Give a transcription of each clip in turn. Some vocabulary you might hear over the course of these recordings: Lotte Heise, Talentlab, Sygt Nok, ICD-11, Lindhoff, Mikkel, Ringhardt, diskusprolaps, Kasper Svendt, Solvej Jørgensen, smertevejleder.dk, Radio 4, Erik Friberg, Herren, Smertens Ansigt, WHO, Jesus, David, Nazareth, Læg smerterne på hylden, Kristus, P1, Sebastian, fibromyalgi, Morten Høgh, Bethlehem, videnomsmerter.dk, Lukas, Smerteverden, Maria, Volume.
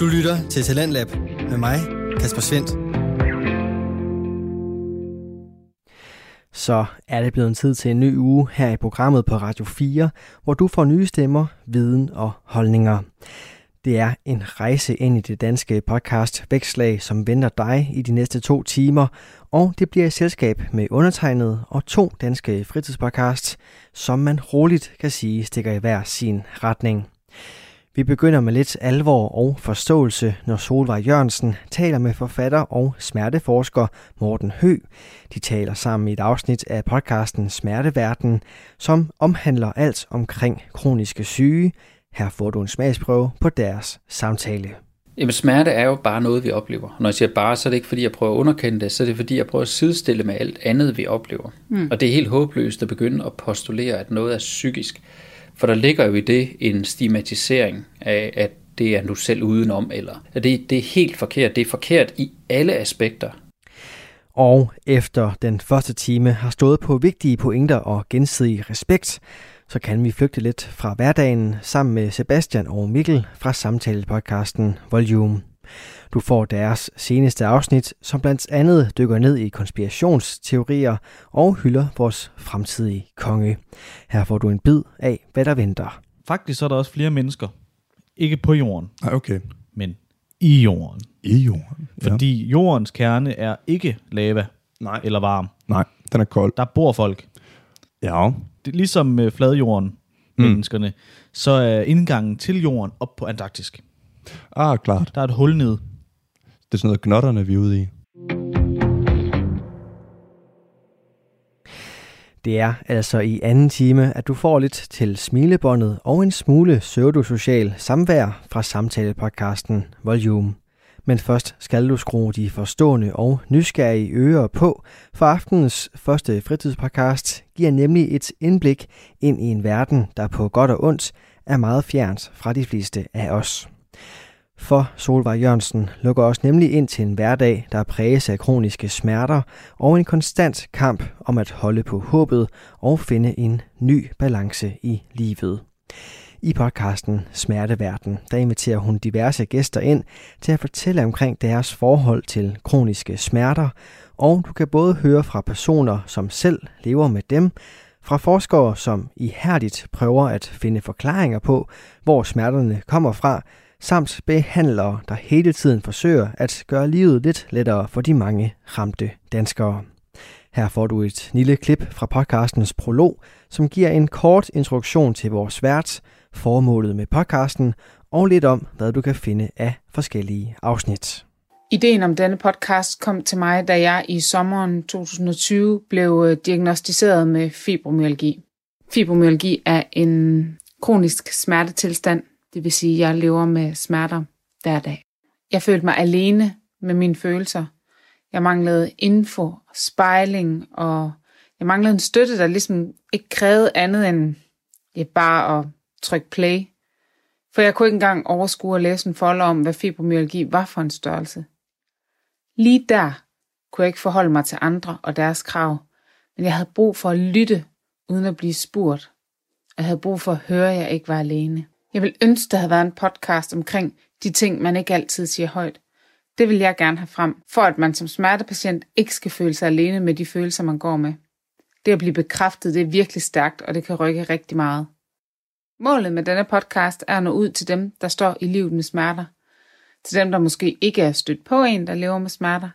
Du lytter til Talentlab med mig, Kasper Svendt. Så er det blevet en tid til en ny uge her i programmet på Radio 4, hvor du får nye stemmer, viden og holdninger. Det er en rejse ind i det danske podcast Vækslag, som venter dig i de næste 2 timer, og det bliver et selskab med undertegnet og 2 danske fritidspodcasts, som man roligt kan sige stikker i hver sin retning. Vi begynder med lidt alvor og forståelse, når Solvej Jørgensen taler med forfatter og smerteforsker Morten Høgh. De taler sammen i et afsnit af podcasten Smerteverden, som omhandler alt omkring kroniske syge. Her får du en smagsprøve på deres samtale. Jamen, smerte er jo bare noget, vi oplever. Når jeg siger bare, så er det ikke fordi, jeg prøver at underkende det, så er det fordi, jeg prøver at sidestille med alt andet, vi oplever. Og det er helt håbløst at begynde at postulere, at noget er psykisk. For der ligger jo i det en stigmatisering af, at det er du selv udenom, eller at det er helt forkert. Det er forkert i alle aspekter. Og efter den første time har stået på vigtige pointer og gensidig respekt, så kan vi flygte lidt fra hverdagen sammen med Sebastian og Mikkel fra samtalepodcasten Volume. Du får deres seneste afsnit, som blandt andet dykker ned i konspirationsteorier og hylder vores fremtidige konge. Her får du en bid af, hvad der venter. Faktisk så er der også flere mennesker. Ikke på jorden, okay. Men i jorden. I jorden? Ja. Fordi jordens kerne er ikke lava. Nej. Eller varm. Nej, den er kold. Der bor folk. Ja. Det, ligesom fladjorden, menneskerne, så er indgangen til jorden op på Antarktisk. Ah, klart. Der er et hul ned. Det er sådan noget, gnotterne vi er ude i. Det er altså i anden time, at du får lidt til smilebåndet og en smule pseudosocial samvær fra samtalepodcasten Volume. Men først skal du skrue de forstående og nysgerrige ører på, for aftenens første fritidspodcast giver nemlig et indblik ind i en verden, der på godt og ondt er meget fjernt fra de fleste af os. For Solvej Jørgensen lukker også nemlig ind til en hverdag, der præges af kroniske smerter og en konstant kamp om at holde på håbet og finde en ny balance i livet. I podcasten Smerteverden, der inviterer hun diverse gæster ind til at fortælle omkring deres forhold til kroniske smerter, og du kan både høre fra personer, som selv lever med dem, fra forskere, som ihærdigt prøver at finde forklaringer på, hvor smerterne kommer fra, samt behandlere, der hele tiden forsøger at gøre livet lidt lettere for de mange ramte danskere. Her får du et lille klip fra podcastens prolog, som giver en kort introduktion til vores vært, formålet med podcasten og lidt om, hvad du kan finde af forskellige afsnit. Ideen om denne podcast kom til mig, da jeg i sommeren 2020 blev diagnosticeret med fibromyalgi. Fibromyalgi er en kronisk smertetilstand, det vil sige, at jeg lever med smerter hver dag. Jeg følte mig alene med mine følelser. Jeg manglede info, spejling, og jeg manglede en støtte, der ligesom ikke krævede andet end bare at trykke play. For jeg kunne ikke engang overskue at læse en folder om, hvad fibromyalgi var for en størrelse. Lige der kunne jeg ikke forholde mig til andre og deres krav, men jeg havde brug for at lytte, uden at blive spurgt. Jeg havde brug for at høre, at jeg ikke var alene. Jeg ville ønske, der havde været en podcast omkring de ting, man ikke altid siger højt. Det vil jeg gerne have frem, for at man som smertepatient ikke skal føle sig alene med de følelser, man går med. Det at blive bekræftet, det er virkelig stærkt, og det kan rykke rigtig meget. Målet med denne podcast er at nå ud til dem, der står i livet med smerter. Til dem, der måske ikke er stødt på en, der lever med smerter.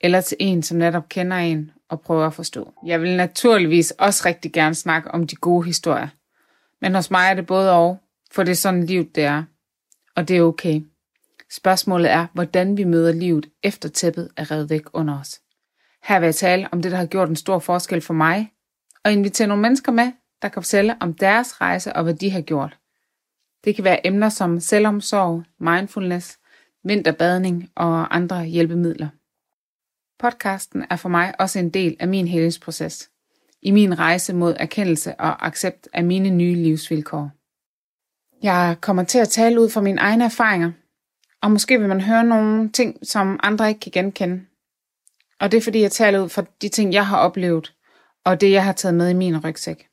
Eller til en, som netop kender en og prøver at forstå. Jeg vil naturligvis også rigtig gerne snakke om de gode historier. Men hos mig er det både og, for det er sådan livet, det er. Og det er okay. Spørgsmålet er, hvordan vi møder livet efter tæppet er revet væk under os. Her vil jeg tale om det, der har gjort en stor forskel for mig, og invitere nogle mennesker med, der kan fortælle om deres rejse og hvad de har gjort. Det kan være emner som selvomsorg, mindfulness, vinterbadning og andre hjælpemidler. Podcasten er for mig også en del af min helingsproces, i min rejse mod erkendelse og accept af mine nye livsvilkår. Jeg kommer til at tale ud fra mine egne erfaringer, og måske vil man høre nogle ting, som andre ikke kan genkende. Og det er fordi, jeg taler ud fra de ting, jeg har oplevet, og det, jeg har taget med i min rygsæk.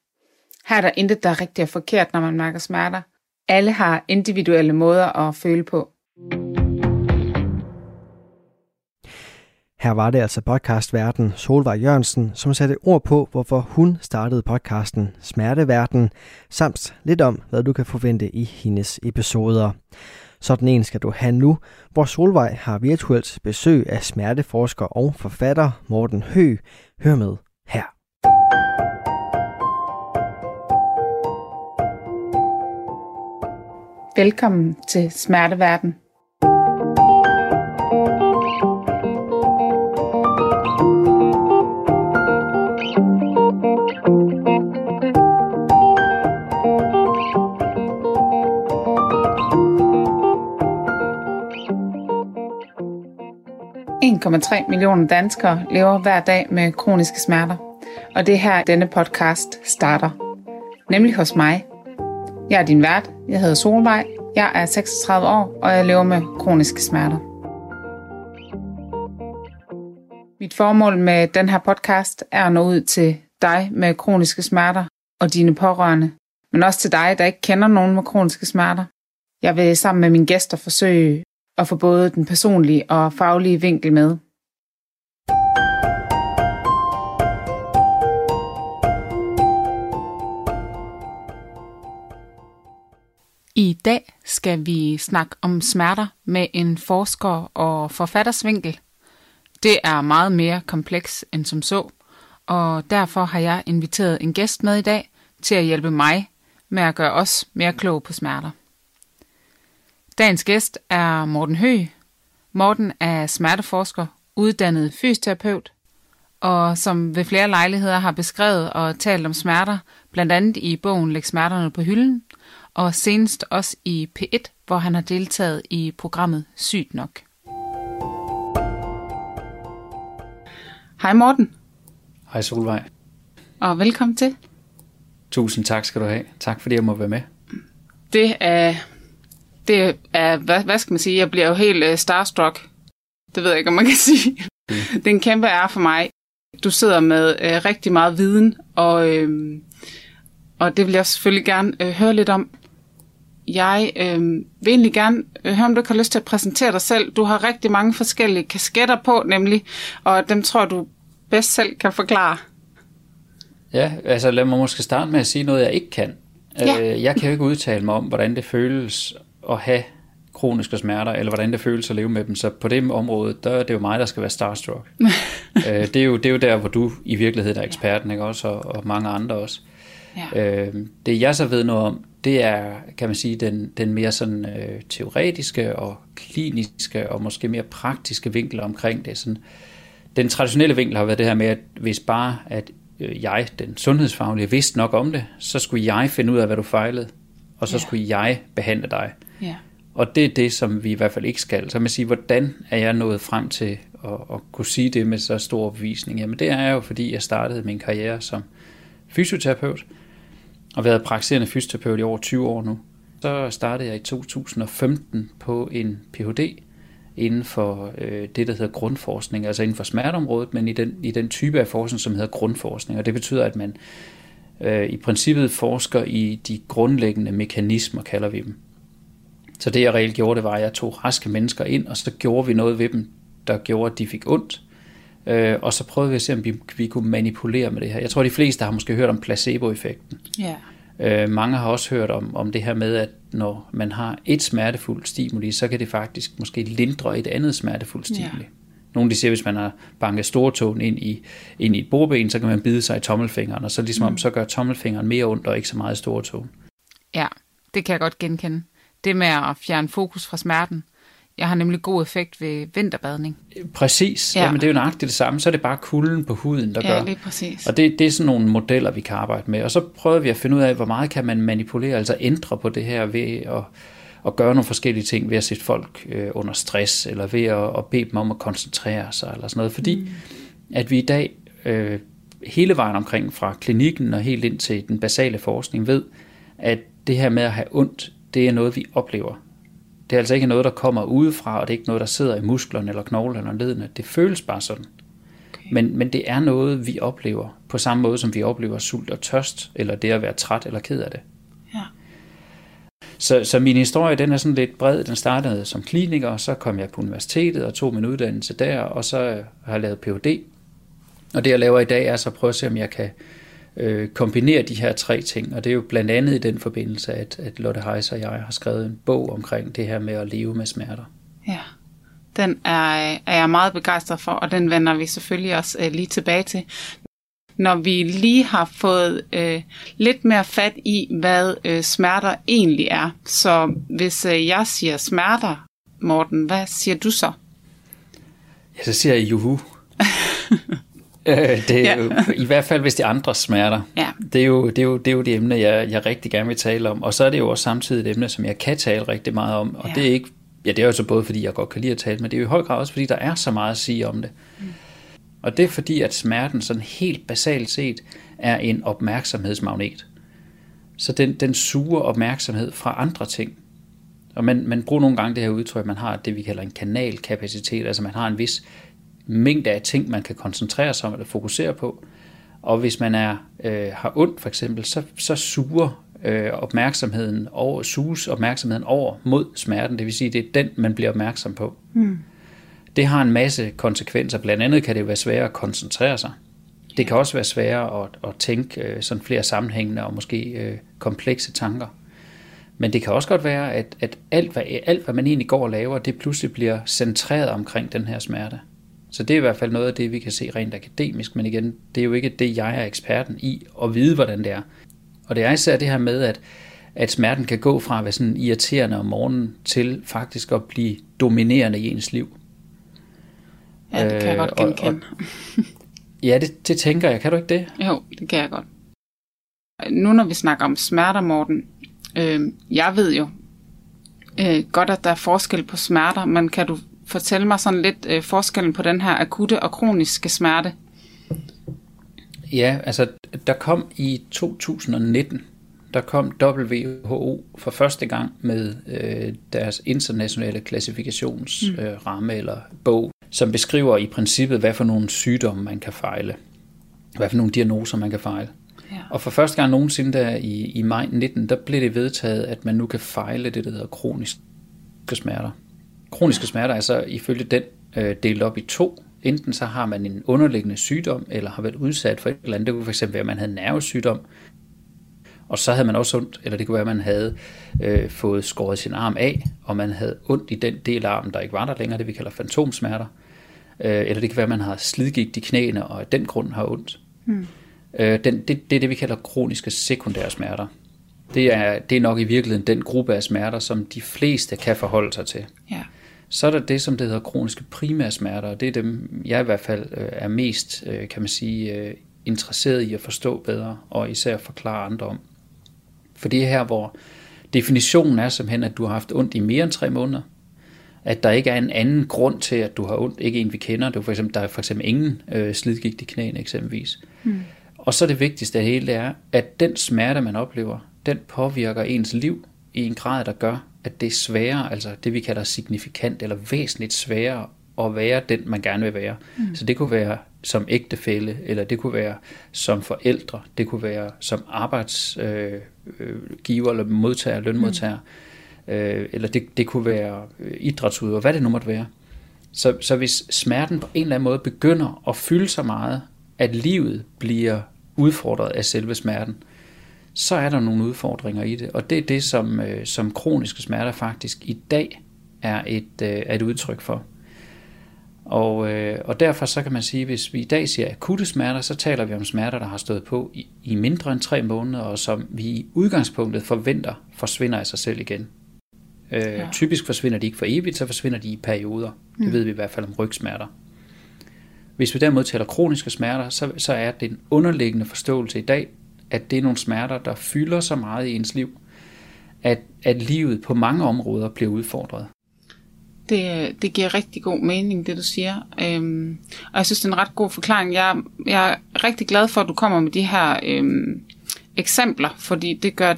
Her er der intet, der er rigtigt og forkert, når man mærker smerter. Alle har individuelle måder at føle på. Her var det altså podcastverden Solvej Jørgensen, som satte ord på, hvorfor hun startede podcasten Smerteverden, samt lidt om, hvad du kan forvente i hendes episoder. Sådan en skal du have nu, hvor Solvej har virtuelt besøg af smerteforsker og forfatter Morten Høgh. Hør med her. Velkommen til Smerteverden. ,3 millioner danskere lever hver dag med kroniske smerter, og det er her, denne podcast starter. Nemlig hos mig. Jeg er din vært, jeg hedder Solvej, jeg er 36 år, og jeg lever med kroniske smerter. Mit formål med den her podcast er at nå ud til dig med kroniske smerter og dine pårørende, men også til dig, der ikke kender nogen med kroniske smerter. Jeg vil sammen med mine gæster forsøge og få både den personlige og faglige vinkel med. I dag skal vi snakke om smerter med en forsker- og forfattersvinkel. Det er meget mere kompleks end som så, og derfor har jeg inviteret en gæst med i dag til at hjælpe mig med at gøre os mere kloge på smerter. Dagens gæst er Morten Høgh. Morten er smerteforsker, uddannet fysioterapeut, og som ved flere lejligheder har beskrevet og talt om smerter, blandt andet i bogen Læg smerterne på hylden, og senest også i P1, hvor han har deltaget i programmet Sygt Nok. Hej Morten. Hej Solvej. Og velkommen til. Tusind tak skal du have. Tak fordi jeg må være med. Det er, hvad skal man sige, jeg bliver jo helt starstruck. Det ved jeg ikke, om man kan sige. Det er en kæmpe ære for mig. Du sidder med rigtig meget viden, og det vil jeg selvfølgelig gerne høre lidt om. Jeg vil egentlig gerne høre, om du har lyst til at præsentere dig selv. Du har rigtig mange forskellige kasketter på, nemlig, og dem tror du bedst selv kan forklare. Ja, altså lad mig måske starte med at sige noget, jeg ikke kan. Ja. Jeg kan jo ikke udtale mig om, hvordan det føles at have kroniske smerter, eller hvordan det føles at leve med dem. Så på det område, der er det jo mig, der skal være starstruck. Det er jo der, hvor du i virkeligheden er eksperten, ikke også, og mange andre også. Ja. Det jeg så ved noget om, det er, kan man sige, den mere sådan teoretiske og kliniske og måske mere praktiske vinkel omkring det. Sådan, den traditionelle vinkel har været det her med, at hvis bare at jeg, den sundhedsfaglige, vidste nok om det, så skulle jeg finde ud af, hvad du fejlede, og så skulle jeg behandle dig. Yeah. Og det er det, som vi i hvert fald ikke skal. Så man siger, hvordan er jeg nået frem til at kunne sige det med så stor opvisning? Jamen det er jo, fordi jeg startede min karriere som fysioterapeut, og været praktiserende fysioterapeut i over 20 år nu. Så startede jeg i 2015 på en Ph.D. inden for det, der hedder grundforskning, altså inden for smerteområdet, men i den type af forskning, som hedder grundforskning. Og det betyder, at man i princippet forsker i de grundlæggende mekanismer, kalder vi dem. Så det, jeg reelt gjorde, det var, at jeg tog raske mennesker ind, og så gjorde vi noget ved dem, der gjorde, at de fik ondt. Og så prøvede vi at se, om vi kunne manipulere med det her. Jeg tror, de fleste har måske hørt om placeboeffekten. Yeah. Mange har også hørt om det her med, at når man har et smertefuldt stimuli, så kan det faktisk måske lindre et andet smertefuldt stimuli. Ja. Nogle de siger, at hvis man har banket stortåen ind i et bordben, så kan man bide sig i tommelfingeren, og så ligesom så gør tommelfingeren mere ondt og ikke så meget stortåen. Ja, det kan jeg godt genkende. Det med at fjerne fokus fra smerten. Jeg har nemlig god effekt ved vinterbadning. Præcis. Ja. Jamen, det er jo nøjagtigt det samme. Så er det bare kulden på huden, der gør. Ja, lige præcis. Og det er sådan nogle modeller, vi kan arbejde med. Og så prøver vi at finde ud af, hvor meget kan man manipulere, altså ændre på det her ved at gøre nogle forskellige ting, ved at sætte folk under stress, eller ved at bede dem om at koncentrere sig, eller sådan noget. Fordi at vi i dag hele vejen omkring fra klinikken og helt ind til den basale forskning ved, at det her med at have ondt, det er noget, vi oplever. Det er altså ikke noget, der kommer udefra, og det er ikke noget, der sidder i musklerne eller knoglerne eller ledene. Det føles bare sådan. Okay. Men det er noget, vi oplever, på samme måde som vi oplever sult og tørst, eller det at være træt eller ked af det. Ja. Så min historie, den er sådan lidt bred. Den startede som kliniker, og så kom jeg på universitetet og tog min uddannelse der, og så har jeg lavet Ph.D. Og det, jeg laver i dag, er så at prøve at se, om jeg kan kombinere de her tre ting. Og det er jo blandt andet i den forbindelse, at Lotte Heise og jeg har skrevet en bog omkring det her med at leve med smerter. Ja, den er jeg meget begejstret for, og den vender vi selvfølgelig også lige tilbage til. Når vi lige har fået lidt mere fat i, hvad smerter egentlig er. Så hvis jeg siger smerter, Morten, hvad siger du så? Ja, så siger jeg juhu. Det er ja. Jo, i hvert fald, hvis det er andre smerter. Ja. Det er jo det emne, jeg rigtig gerne vil tale om. Og så er det jo også samtidig et emne, som jeg kan tale rigtig meget om. Og ja. Det er ikke, ja, det er jo så både, fordi jeg godt kan lide at tale, men det er jo i høj grad også, fordi der er så meget at sige om det. Mm. Og det er fordi, at smerten sådan helt basalt set er en opmærksomhedsmagnet. Så den suger opmærksomhed fra andre ting. Og man bruger nogle gange det her udtryk, man har det, vi kalder en kanalkapacitet. Altså man har en vis mængde af ting, man kan koncentrere sig om eller fokusere på. Og hvis man har ondt for eksempel, så suger opmærksomheden over mod smerten. Det vil sige, det er den, man bliver opmærksom på. Mm. Det har en masse konsekvenser. Blandt andet kan det jo være sværere at koncentrere sig. Det kan også være sværere at tænke sådan flere sammenhængende og måske komplekse tanker. Men det kan også godt være, at alt, hvad man egentlig går og laver, det pludselig bliver centreret omkring den her smerte. Så det er i hvert fald noget af det, vi kan se rent akademisk. Men igen, det er jo ikke det, jeg er eksperten i at vide, hvordan det er. Og det er især det her med, at smerten kan gå fra at være sådan irriterende om morgenen til faktisk at blive dominerende i ens liv. Ja, det kan jeg godt genkende. Ja, det tænker jeg. Kan du ikke det? Jo, det kan jeg godt. Nu når vi snakker om smerter, Morten, jeg ved jo godt, at der er forskel på smerter, men kan du fortælle mig sådan lidt forskellen på den her akutte og kroniske smerte? Ja, altså der kom i 2019, der kom WHO for første gang med deres internationale klassifikationsramme eller bog, som beskriver i princippet, hvad for nogle sygdomme man kan fejle. Hvad for nogle diagnoser man kan fejle. Ja. Og for første gang nogensinde der i maj 19, der blev det vedtaget, at man nu kan fejle det, der hedder kroniske smerter. Kroniske smerter er så ifølge den delt op i to. Enten så har man en underliggende sygdom, eller har været udsat for et eller andet. Det kunne fx være, at man havde nervesygdom. Og så havde man også ondt, eller det kunne være, at man havde fået skåret sin arm af, og man havde ondt i den del af armen, der ikke var der længere, det vi kalder fantomsmerter. Eller det kan være, at man har slidgigt i knæene, og af den grund har ondt. Mm. Det er det, vi kalder kroniske sekundære smerter. Det er nok i virkeligheden den gruppe af smerter, som de fleste kan forholde sig til. Yeah. Så er der det, som det hedder kroniske primære smerter, og det er dem, jeg i hvert fald er mest, kan man sige, interesseret i at forstå bedre, og især forklare andre om. For det er her, hvor definitionen er simpelthen, at du har haft ondt i mere end 3 måneder. At der ikke er en anden grund til, at du har ondt, ikke en vi kender. Det er for eksempel, der er for eksempel ingen slidgigt i knæene eksempelvis. Mm. Og så det vigtigste af hele er, at den smerte, man oplever, den påvirker ens liv i en grad, der gør, at det er sværere, altså det vi kalder signifikant eller væsentligt sværere at være den, man gerne vil være. Mm. Så det kunne være som ægtefælle, eller det kunne være som forældre, det kunne være som arbejdsgiver eller modtager, lønmodtager, eller det kunne være idrætsudøver, hvad det nu måtte være. Så hvis smerten på en eller anden måde begynder at fylde så meget, at livet bliver udfordret af selve smerten, så er der nogle udfordringer i det, og det er det, som kroniske smerter faktisk i dag er et udtryk for. Og derfor så kan man sige, at hvis vi i dag siger akutte smerter, så taler vi om smerter, der har stået på i mindre end 3 måneder, og som vi i udgangspunktet forventer forsvinder af sig selv igen. Ja. Typisk forsvinder de ikke for evigt, så forsvinder de i perioder. Det ved vi i hvert fald om rygsmerter. Hvis vi derimod taler kroniske smerter, så er det en underliggende forståelse i dag, at det er nogle smerter, der fylder så meget i ens liv, at livet på mange områder bliver udfordret. Det giver rigtig god mening, det du siger. Og jeg synes, det er en ret god forklaring. Jeg er rigtig glad for, at du kommer med de her eksempler, fordi det gør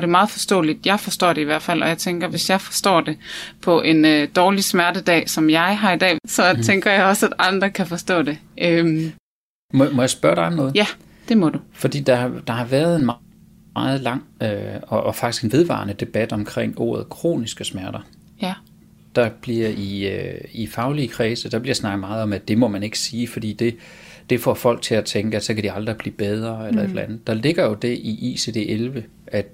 det meget forståeligt. Jeg forstår det i hvert fald, og jeg tænker, hvis jeg forstår det på en dårlig smertedag, som jeg har i dag, så tænker jeg også, at andre kan forstå det. Må jeg spørge dig om noget? Ja, det må du. Fordi der har været en meget meget lang og faktisk en vedvarende debat omkring ordet kroniske smerter. Ja. Der bliver i faglige kredse, der bliver snakket meget om, at det må man ikke sige, fordi det får folk til at tænke, at så kan de aldrig blive bedre eller et eller andet. Der ligger jo det i ICD-11, at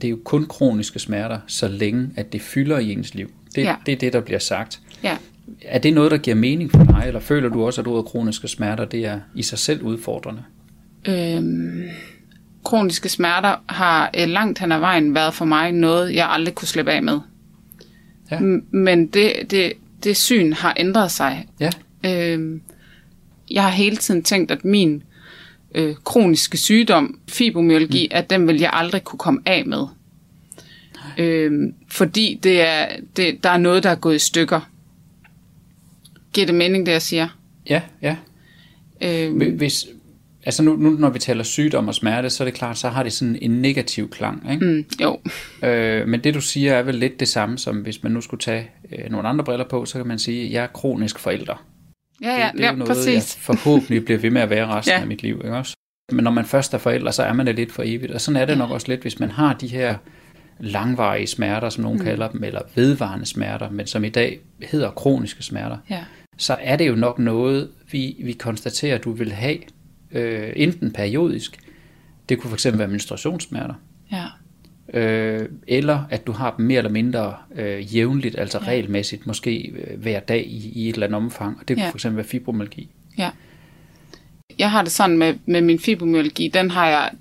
det er jo kun kroniske smerter, så længe at det fylder i ens liv. Det er det, der bliver sagt. Ja. Er det noget, der giver mening for dig, eller føler du også, at ordet kroniske smerter, det er i sig selv udfordrende? Kroniske smerter har langt hen ad vejen været for mig noget, jeg aldrig kunne slippe af med. Ja. Men det syn har ændret sig. Ja. Jeg har hele tiden tænkt, at min kroniske sygdom, fibromyalgi, at den vil jeg aldrig kunne komme af med. Fordi der er noget, der er gået i stykker. Giver det mening, det jeg siger? Ja. Hvis... Altså nu, når vi taler sygdom og smerte, så er det klart, så har det sådan en negativ klang, ikke? Jo. Men det du siger er vel lidt det samme, som hvis man nu skulle tage nogle andre briller på, så kan man sige, at jeg er kronisk forælder. Ja, det er jo noget, præcis. Jeg forhåbentlig bliver ved med at være resten af mit liv, ikke også? Men når man først er forælder, så er man det lidt for evigt. Og sådan er det nok også lidt, hvis man har de her langvarige smerter, som nogen kalder dem, eller vedvarende smerter, men som i dag hedder kroniske smerter. Ja. Så er det jo nok noget, vi konstaterer, du vil have, enten periodisk, det kunne fx være menstruationssmerter, eller at du har dem mere eller mindre jævnligt, altså regelmæssigt, måske hver dag i et eller andet omfang, og det kunne fx være fibromyalgi. Ja. Jeg har det sådan med min fibromyalgi,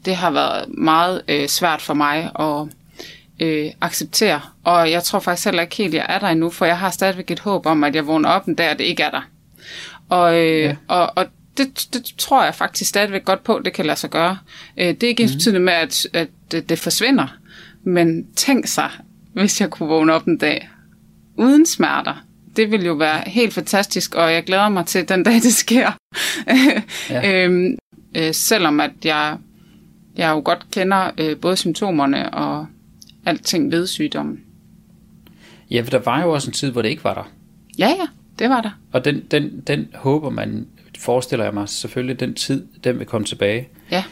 det har været meget svært for mig at acceptere, og jeg tror faktisk heller ikke helt, jeg er der endnu, for jeg har stadigvæk et håb om, at jeg vågner op en dag, og det ikke er der. Og det tror jeg faktisk stadigvæk godt på, det kan lade sig gøre. Det er ikke betydeligt med, at det forsvinder. Men tænk sig, hvis jeg kunne vågne op en dag uden smerter. Det ville jo være helt fantastisk, og jeg glæder mig til den dag, det sker. Selvom at jeg jo godt kender både symptomerne og alting ved sygdommen. Ja, for der var jo også en tid, hvor det ikke var der. Ja, det var der. Og den håber man... forestiller jeg mig selvfølgelig, den tid, den vil komme tilbage. Ja.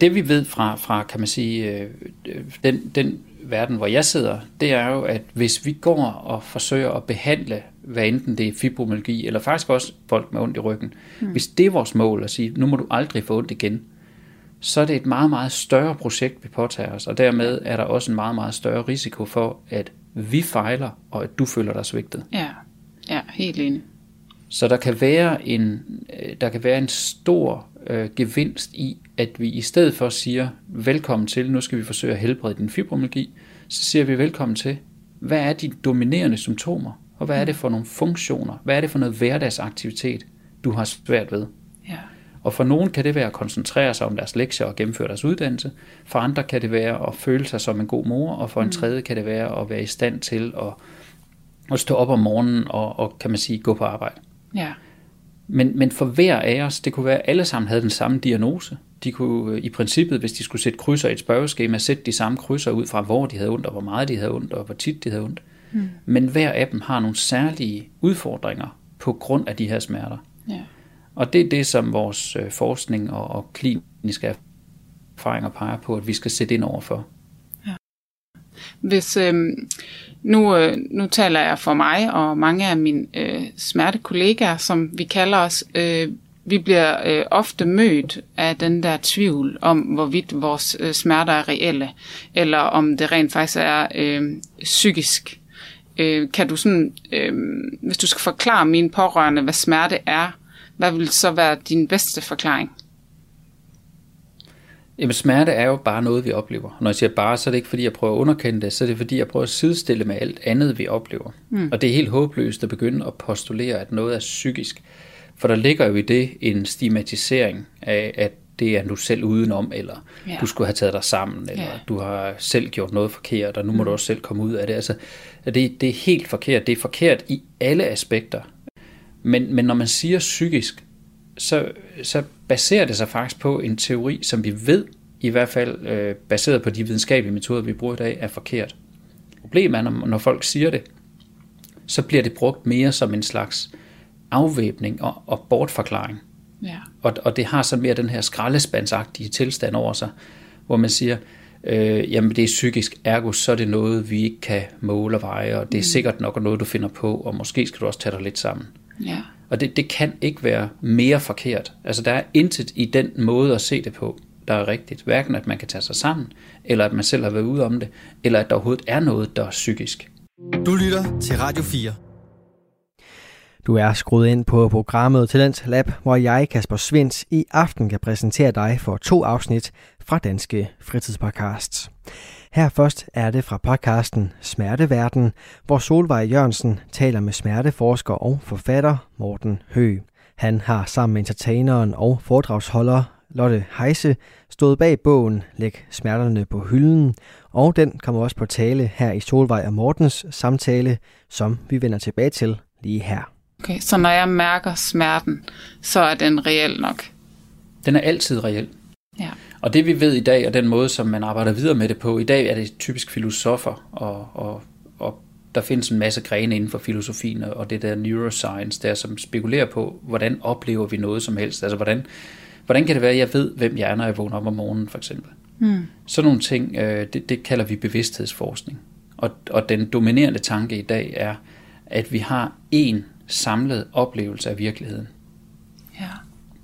Det vi ved fra kan man sige, den verden, hvor jeg sidder, det er jo, at hvis vi går og forsøger at behandle, hvad enten det er fibromyalgi, eller faktisk også folk med ondt i ryggen, hvis det er vores mål at sige, nu må du aldrig få ondt igen, så er det et meget, meget større projekt, vi påtager os, og dermed er der også en meget, meget større risiko for, at vi fejler, og at du føler dig svigtet. Ja, helt enig. Så der kan være en stor gevinst i, at vi i stedet for siger, velkommen til, nu skal vi forsøge at helbrede din fibromyalgi, så siger vi velkommen til, hvad er de dominerende symptomer, og hvad er det for nogle funktioner, hvad er det for noget hverdagsaktivitet, du har svært ved. Ja. Og for nogen kan det være at koncentrere sig om deres lektier og gennemføre deres uddannelse, for andre kan det være at føle sig som en god mor, og for en tredje kan det være at være i stand til at stå op om morgenen og kan man sige, gå på arbejde. Ja. Men for hver af os, det kunne være, at alle sammen havde den samme diagnose. De kunne i princippet, hvis de skulle sætte krydser i et spørgeskema, sætte de samme krydser ud fra, hvor de havde ondt, og hvor meget de havde ondt, og hvor tit de havde ondt. Men hver af dem har nogle særlige udfordringer på grund af de her smerter. Ja. Og det er det, som vores forskning og kliniske erfaringer peger på, at vi skal sætte ind overfor. Ja. Hvis... Nu taler jeg for mig og mange af mine smertekollegaer, som vi kalder os. Vi bliver ofte mødt af den der tvivl om, hvorvidt vores smerter er reelle, eller om det rent faktisk er psykisk. Kan du sådan, hvis du skal forklare mine pårørende, hvad smerte er, hvad vil så være din bedste forklaring? Jamen, smerte er jo bare noget, vi oplever. Når jeg siger bare, så er det ikke, fordi jeg prøver at underkende det, så er det, fordi jeg prøver at sidestille med alt andet, vi oplever. Og det er helt håbløst at begynde at postulere, at noget er psykisk. For der ligger jo i det en stigmatisering af, at det er du selv udenom, eller du skulle have taget dig sammen, eller du har selv gjort noget forkert, og nu må du også selv komme ud af det. Altså, det er helt forkert. Det er forkert i alle aspekter. Men når man siger psykisk, så baserer det sig faktisk på en teori, som vi ved, i hvert fald baseret på de videnskabelige metoder, vi bruger i dag, er forkert. Problemet er, når folk siger det, så bliver det brugt mere som en slags afvæbning og bortforklaring. Ja. Og det har så mere den her skraldespandsagtige tilstand over sig, hvor man siger, jamen det er psykisk, ergo så er det noget, vi ikke kan måle og veje, og det er sikkert nok noget, du finder på, og måske skal du også tage dig lidt sammen. Ja. Og det kan ikke være mere forkert. Altså der er intet i den måde at se det på, der er rigtigt. Hverken at man kan tage sig sammen, eller at man selv har været ude om det, eller at der overhovedet er noget, der er psykisk. Du lytter til Radio 4. Du er skruet ind på programmet Talentlab, hvor jeg, Kasper Svendt, i aften kan præsentere dig for 2 afsnit fra Danske Fritidspodcasts. Her først er det fra podcasten Smerteverden, hvor Solvej Jørgensen taler med smerteforsker og forfatter Morten Høgh. Han har sammen med entertaineren og foredragsholder Lotte Heise stod bag bogen Læg smerterne på hylden, og den kommer også på tale her i Solvej og Mortens samtale, som vi vender tilbage til lige her. Okay, så når jeg mærker smerten, så er den reel nok? Den er altid reel. Ja. Og det vi ved i dag, og den måde, som man arbejder videre med det på, i dag er det typisk filosofer, og der findes en masse grene inden for filosofien, og det der neuroscience, der som spekulerer på, hvordan oplever vi noget som helst, altså hvordan kan det være, at jeg ved, hvem jeg er, når jeg vågner op om morgenen, for eksempel? Sådan nogle ting, det kalder vi bevidsthedsforskning. Og den dominerende tanke i dag er, at vi har én samlet oplevelse af virkeligheden. Ja.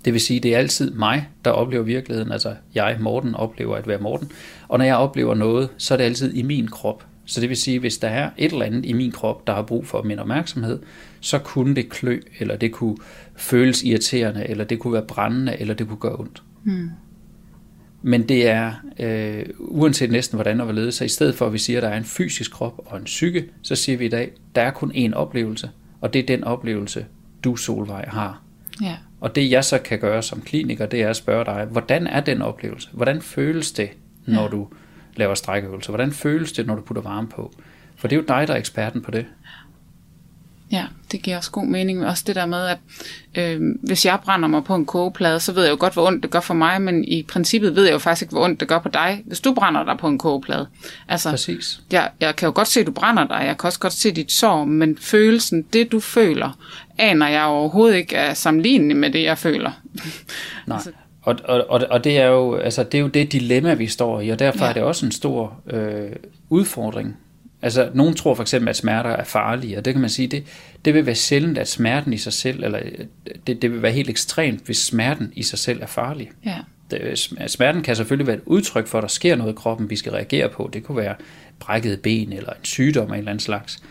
Det vil sige, at det er altid mig, der oplever virkeligheden. Altså jeg, Morten, oplever at være Morten. Og når jeg oplever noget, så er det altid i min krop. Så det vil sige, at hvis der er et eller andet i min krop, der har brug for min opmærksomhed, så kunne det klø, eller det kunne føles irriterende, eller det kunne være brændende, eller det kunne gøre ondt. Men det er, uanset næsten hvordan og hvorledes, så i stedet for at vi siger, at der er en fysisk krop og en psyke, så siger vi i dag, at der er kun én oplevelse, og det er den oplevelse, du, Solvej, har. Ja. Og det jeg så kan gøre som kliniker, det er at spørge dig, hvordan er den oplevelse? Hvordan føles det, når du laver strækøvelser? Hvordan føles det, når du putter varme på? For det er jo dig, der er eksperten på det. Ja, det giver også god mening. Også det der med, at hvis jeg brænder mig på en kogeplade, så ved jeg jo godt, hvor ondt det gør for mig, men i princippet ved jeg jo faktisk ikke, hvor ondt det gør på dig, hvis du brænder dig på en kogeplade. Altså, præcis. Jeg kan jo godt se, at du brænder dig, jeg kan også godt se dit sår, men følelsen, det du føler, aner jeg overhovedet ikke er sammenlignelig med det, jeg føler. Nej. Og det er jo, altså, det er jo det dilemma, vi står i, og derfor er det også en stor udfordring. Altså, nogen tror for eksempel, at smerter er farlige, og det kan man sige, det vil være sjældent, at smerten i sig selv, eller det vil være helt ekstremt, hvis smerten i sig selv er farlig. Ja. Smerten kan selvfølgelig være et udtryk for, at der sker noget i kroppen, vi skal reagere på. Det kunne være brækkede ben, eller en sygdom af en eller anden slags.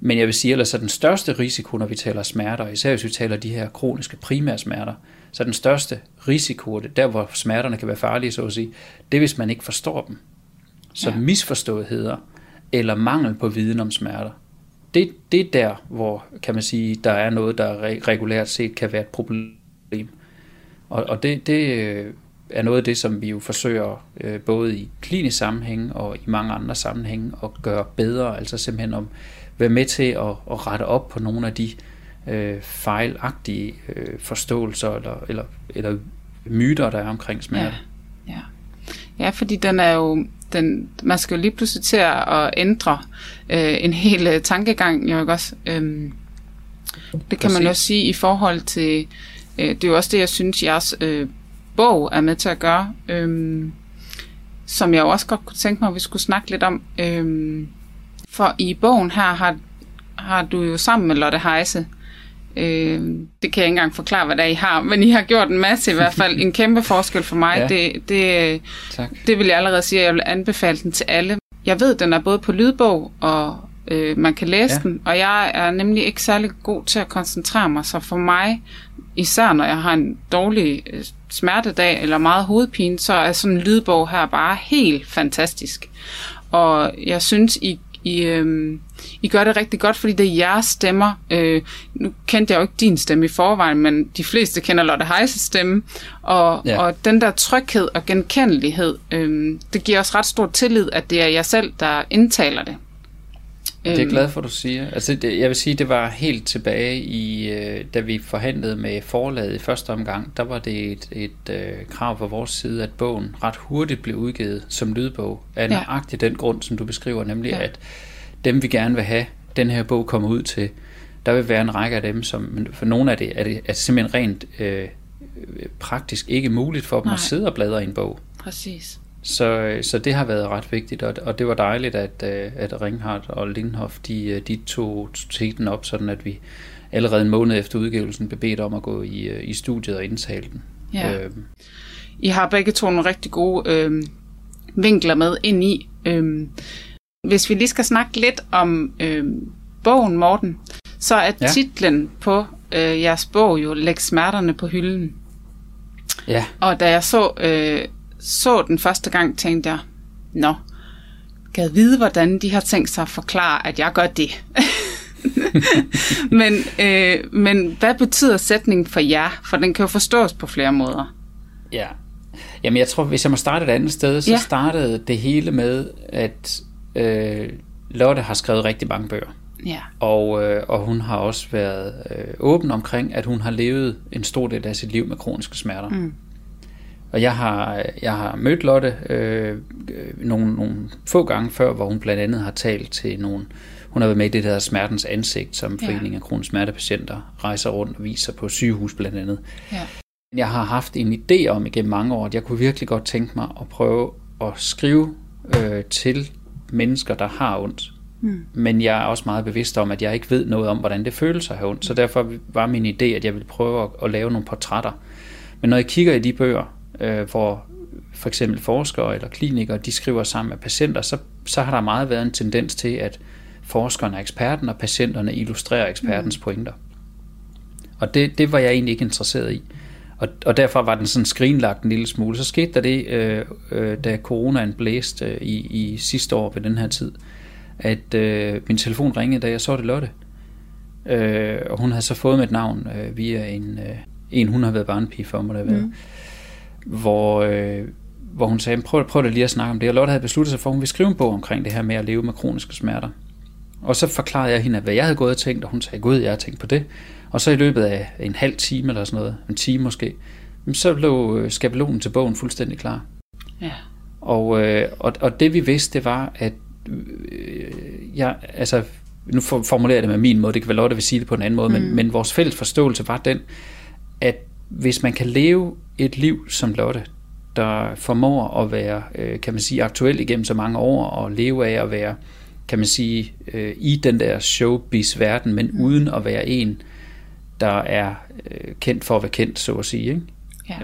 Men jeg vil sige, at den største risiko, når vi taler smerter, især hvis vi taler de her kroniske primære smerter, så den største risiko, der hvor smerterne kan være farlige, så at sige, det er, hvis man ikke forstår dem. Så misforståetheder eller mangel på viden om smerter. Det er der, hvor kan man sige, der er noget, der regulært set kan være et problem. Og det er noget af det, som vi jo forsøger både i klinisk sammenhæng og i mange andre sammenhæng at gøre bedre, altså simpelthen om at være med til at rette op på nogle af de fejlagtige forståelser eller myter, der er omkring smerte. Ja, fordi den er jo man skal jo lige pludselig til at ændre en hel tankegang, jo ikke også? Det kan man jo sige i forhold til, det er jo også det, jeg synes, jeres bog er med til at gøre, som jeg jo også godt kunne tænke mig, at vi skulle snakke lidt om. For i bogen her har du jo sammen med Lotte Heise, det kan jeg ikke engang forklare, hvad der I har, men I har gjort en masse i hvert fald. En kæmpe forskel for mig. Ja. Det vil jeg allerede sige, jeg vil anbefale den til alle. Jeg ved, den er både på lydbog, og man kan læse den, og jeg er nemlig ikke særlig god til at koncentrere mig. Så for mig, især når jeg har en dårlig smertedag eller meget hovedpine, så er sådan en lydbog her bare helt fantastisk. Og jeg synes, I gør det rigtig godt, fordi det er jeres stemmer. Nu kendte jeg jo ikke din stemme i forvejen, men de fleste kender Lotte Heises stemme. Og den der tryghed og genkendelighed, det giver også ret stor tillid, at det er jer selv, der indtaler det. Det er jeg glad for, du siger. Altså, jeg vil sige, det var helt tilbage i, da vi forhandlede med forlaget i første omgang, der var det et krav fra vores side, at bogen ret hurtigt blev udgivet som lydbog, af nøjagtigt den grund, som du beskriver, nemlig at dem vi gerne vil have, den her bog kommer ud til, der vil være en række af dem, som for nogle af det er simpelthen rent praktisk ikke muligt for dem at sidde og bladre i en bog. Præcis. Så det har været ret vigtigt, og det var dejligt, at Ringhardt og Lindhoff, de tog teten op, sådan at vi allerede en måned efter udgivelsen blev bedt om at gå i studiet og indtale den. Ja. I har begge to nogle rigtig gode vinkler med ind i. Hvis vi lige skal snakke lidt om bogen, Morten, så er titlen på jeres bog jo Læg smerterne på hylden. Ja. Og da jeg så den første gang, tænkte jeg, gad vide, hvordan de har tænkt sig at forklare, at jeg gør det. men hvad betyder sætningen for jer? For den kan jo forstås på flere måder. Ja, jamen jeg tror, hvis jeg må starte et andet sted, så startede det hele med, at Lotte har skrevet rigtig mange bøger. Ja. Og hun har også været åben omkring, at hun har levet en stor del af sit liv med kroniske smerter. Mm. Og jeg har mødt Lotte nogle få gange før, hvor hun blandt andet har talt til nogle... Hun har været med i det, der hedder Smertens Ansigt, som Foreningen af Kronisk Smertepatienter rejser rundt og viser på sygehus blandt andet. Ja. Jeg har haft en idé om igennem mange år, at jeg kunne virkelig godt tænke mig at prøve at skrive til mennesker, der har ondt. Mm. Men jeg er også meget bevidst om, at jeg ikke ved noget om, hvordan det føles at have ondt. Så derfor var min idé, at jeg ville prøve at lave nogle portrætter. Men når jeg kigger i de bøger, hvor for eksempel forskere eller klinikere, de skriver sammen med patienter, så har der meget været en tendens til, at forskerne er eksperten, og patienterne illustrerer ekspertens pointer. Og det var jeg egentlig ikke interesseret i. Og derfor var den sådan skrinlagt en lille smule. Så skete der det, da coronaen blæste i sidste år ved den her tid, at min telefon ringede, da jeg så det Lotte. Og hun havde så fået mit navn via en hun har været barnepige for mig, der har været. Mm. Hvor hun sagde, prøv da lige at snakke om det. Og Lotte havde besluttet sig for, at hun ville skrive en bog omkring det her med at leve med kroniske smerter. Og så forklarede jeg hende, hvad jeg havde gået og tænkt, og hun sagde, gud, jeg har tænkt på det. Og så i løbet af en halv time eller sådan noget, en time måske, så blev skabelonen til bogen fuldstændig klar. Ja. Og det vi vidste, det var, at jeg, altså, nu formulerer jeg det med min måde, det kan være Lotte vil sige det på en anden måde, men vores fælles forståelse var den, at hvis man kan leve et liv som Lotte, der formår at være, kan man sige, aktuel igennem så mange år, og leve af at være, kan man sige, i den der showbiz-verden, men uden at være en, der er kendt for at være kendt, så at sige, ikke?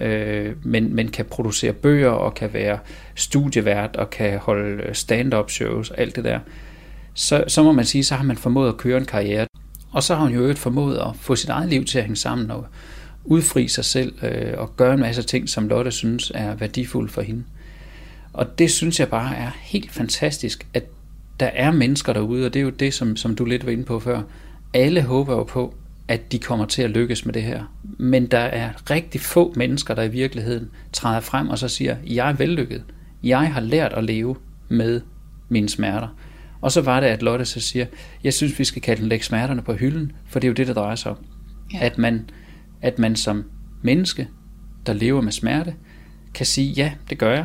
Ja. Men kan producere bøger, og kan være studievært, og kan holde stand-up shows, alt det der, så må man sige, så har man formået at køre en karriere, og så har hun jo øvrigt formået at få sit eget liv til at hænge sammen, og udfri sig selv og gøre en masse ting, som Lotte synes er værdifulde for hende. Og det synes jeg bare er helt fantastisk, at der er mennesker derude, og det er jo det, som du lidt var inde på før. Alle håber jo på, at de kommer til at lykkes med det her. Men der er rigtig få mennesker, der i virkeligheden træder frem og så siger, jeg er vellykket. Jeg har lært at leve med mine smerter. Og så var det, at Lotte så siger, jeg synes, vi skal kalde den Læg smerterne på hylden, for det er jo det, der drejer sig om. Ja. At man som menneske, der lever med smerte, kan sige, ja, det gør jeg.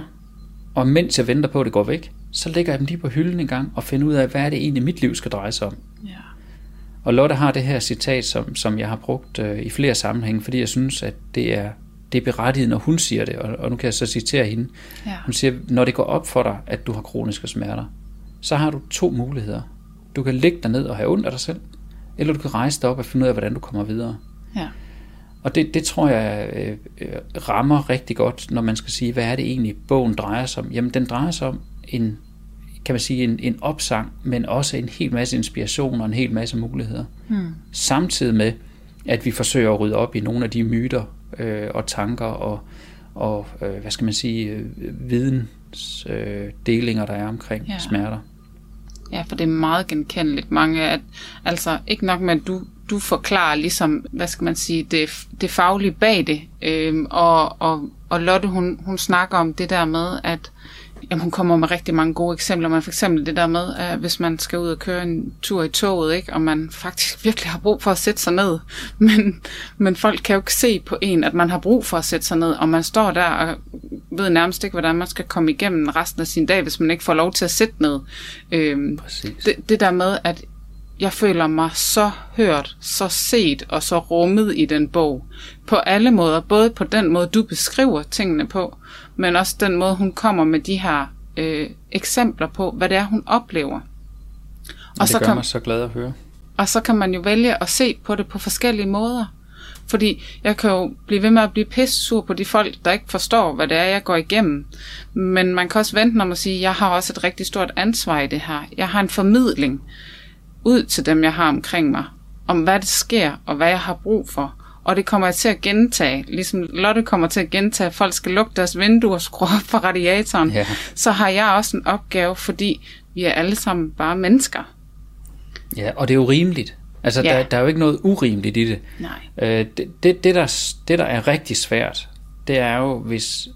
Og mens jeg venter på, at det går væk, så lægger jeg dem lige på hylden en gang og finder ud af, hvad er det egentlig, mit liv skal dreje sig om. Ja. Og Lotte har det her citat, som jeg har brugt i flere sammenhænge, fordi jeg synes, at det er berettiget, når hun siger det. Og nu kan jeg så citere hende. Ja. Hun siger, når det går op for dig, at du har kroniske smerter, så har du to muligheder. Du kan ligge dig ned og have ondt af dig selv, eller du kan rejse dig op og finde ud af, hvordan du kommer videre. Ja. Og det tror jeg rammer rigtig godt, når man skal sige, hvad er det egentlig, bogen drejer sig om? Jamen, den drejer sig om en, kan man sige, en opsang, men også en hel masse inspiration og en hel masse muligheder. Mm. Samtidig med, at vi forsøger at rydde op i nogle af de myter og tanker og hvad skal man sige, vidensdelinger, der er omkring smerter. Ja, for det er meget genkendeligt. Mange at, altså ikke nok med, at du forklarer ligesom, hvad skal man sige, det faglige bag det. Og Lotte, hun snakker om det der med, at jamen, hun kommer med rigtig mange gode eksempler. Men for eksempel det der med, at hvis man skal ud og køre en tur i toget, ikke, og man faktisk virkelig har brug for at sætte sig ned, men folk kan jo ikke se på en, at man har brug for at sætte sig ned, og man står der og ved nærmest ikke, hvordan man skal komme igennem resten af sin dag, hvis man ikke får lov til at sætte ned. Det der med, at Jeg føler mig så hørt, så set og så rummet i den bog. På alle måder, både på den måde, du beskriver tingene på, men også den måde, hun kommer med de her eksempler på, hvad det er, hun oplever. Og det gør mig så glad at høre. Og så kan man jo vælge at se på det på forskellige måder. Fordi jeg kan jo blive ved med at blive pissesur på de folk, der ikke forstår, hvad det er, jeg går igennem. Men man kan også vente om at sige, at jeg har også et rigtig stort ansvar i det her. Jeg har en formidling ud til dem, jeg har omkring mig, om hvad det sker, og hvad jeg har brug for. Og det kommer jeg til at gentage. Ligesom Lotte kommer til at gentage, at folk skal lukke deres vinduer og skrue op for radiatoren. Ja. Så har jeg også en opgave, fordi vi er alle sammen bare mennesker. Ja, og det er jo rimeligt. Altså, ja. der er jo ikke noget urimeligt i det. Nej. Det, der er rigtig svært, det er jo, hvis...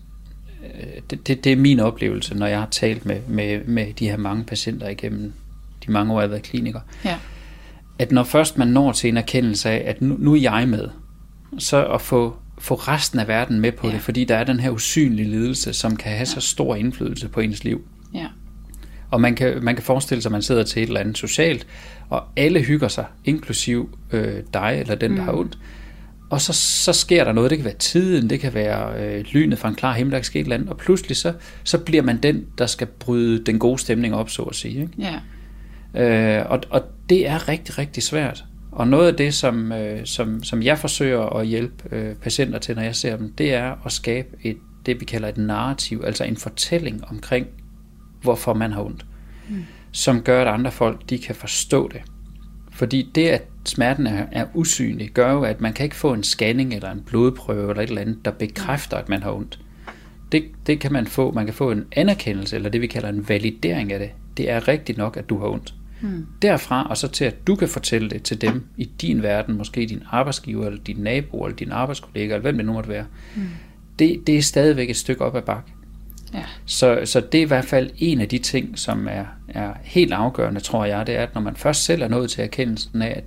Det er min oplevelse, når jeg har talt med de her mange patienter igennem de mange år, jeg har været kliniker. Ja. At når først man når til en erkendelse af, at nu er jeg med, så at få resten af verden med på det, fordi der er den her usynlige lidelse, som kan have så stor indflydelse på ens liv. Ja. Og man kan forestille sig, at man sidder til et eller andet socialt, og alle hygger sig, inklusiv dig eller den, der har ondt. Og så sker der noget. Det kan være tiden, det kan være lynet fra en klar himmel, der kan ske et eller andet. Og pludselig så bliver man den, der skal bryde den gode stemning op, så at sige. Ikke? Ja. Og det er rigtig, rigtig svært. Og noget af det, som jeg forsøger at hjælpe patienter til, når jeg ser dem, det er at skabe det, vi kalder et narrativ, altså en fortælling omkring, hvorfor man har ondt, som gør, at andre folk, de kan forstå det. Fordi det, at smerten er usynlig, gør jo, at man kan ikke få en scanning eller en blodprøve eller et eller andet, der bekræfter, at man har ondt. Det kan man få. Man kan få en anerkendelse, eller det, vi kalder en validering af det. Det er rigtigt nok, at du har ondt. Derfra og så til, at du kan fortælle det til dem i din verden, måske din arbejdsgiver, eller din nabo, eller din arbejdskollega, eller hvem det nu måtte være. Det er stadigvæk et stykke op ad bakke. Ja. Så det er i hvert fald en af de ting, som er helt afgørende, tror jeg, det er, at når man først selv er nået til erkendelsen af, at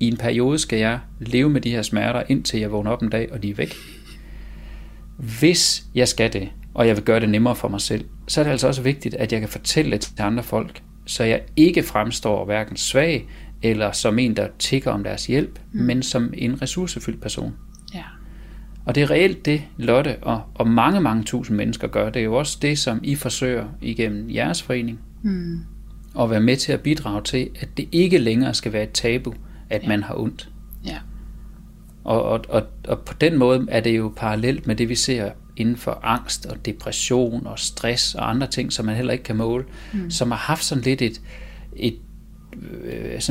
i en periode skal jeg leve med de her smerter, indtil jeg vågner op en dag, og de er væk. Hvis jeg skal det, og jeg vil gøre det nemmere for mig selv, så er det altså også vigtigt, at jeg kan fortælle det til andre folk, så jeg ikke fremstår hverken svag, eller som en, der tigger om deres hjælp, men som en ressourcefyldt person. Ja. Og det er reelt det, Lotte og mange, mange tusind mennesker gør. Det er jo også det, som I forsøger igennem jeres forening. At være med til at bidrage til, at det ikke længere skal være et tabu, at man har ondt. Ja. Og på den måde er det jo parallelt med det, vi ser inden for angst og depression og stress og andre ting, som man heller ikke kan måle, som har haft sådan lidt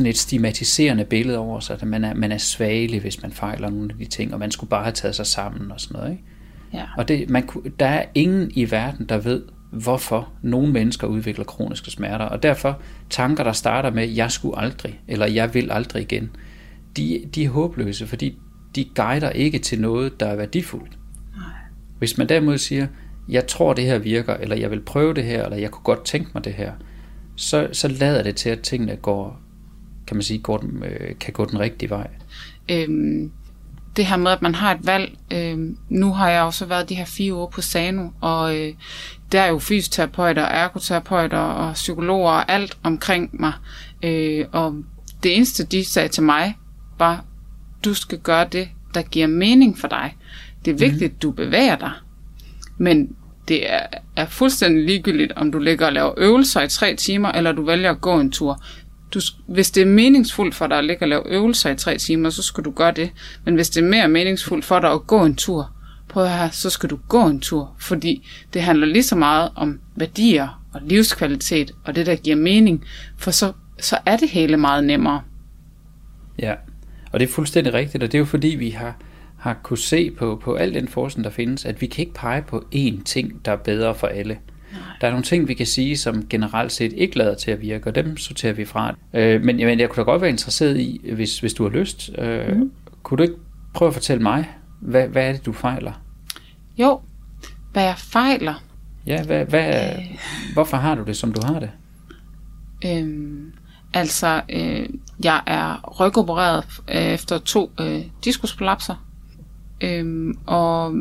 et stigmatiserende billede over sig, at man er svagelig, hvis man fejler nogle af de ting, og man skulle bare have taget sig sammen og sådan noget. Ikke? Ja. Og der er ingen i verden, der ved, hvorfor nogle mennesker udvikler kroniske smerter, og derfor tanker, der starter med, jeg skulle aldrig, eller jeg vil aldrig igen, de er håbløse, fordi de guider ikke til noget, der er værdifuldt. Nej. Hvis man derimod siger, jeg tror det her virker, eller jeg vil prøve det her, eller jeg kunne godt tænke mig det her, så lader det til, at tingene kan gå den rigtige vej. Det her med, at man har et valg. Nu har jeg også været de her 4 uger på Sano, og der er jo fysioterapeuter, ergoterapeuter og psykologer og alt omkring mig. Og det eneste, de sagde til mig, var, du skal gøre det, der giver mening for dig. Det er vigtigt, at du bevæger dig. Men det er fuldstændig ligegyldigt, om du ligger og laver øvelser i 3 timer, eller du vælger at gå en tur. Hvis det er meningsfuldt for dig at ligge og lave øvelser i 3 timer, så skal du gøre det. Men hvis det er mere meningsfuldt for dig at gå en tur, prøv her, så skal du gå en tur. Fordi det handler lige så meget om værdier og livskvalitet, og det, der giver mening. For så er det hele meget nemmere. Ja, og det er fuldstændig rigtigt, og det er jo fordi, vi har kunne se på al den forskning, der findes, at vi kan ikke pege på én ting, der er bedre for alle. Nej. Der er nogle ting, vi kan sige, som generelt set ikke lader til at virke, og dem sorterer vi fra. Men jeg kunne da godt være interesseret i, hvis du har lyst. Kunne du ikke prøve at fortælle mig, hvad er det, du fejler? Jo, hvad jeg fejler? Ja, hvorfor har du det, som du har det? Jeg er rygopereret efter 2 diskusprolapser. Og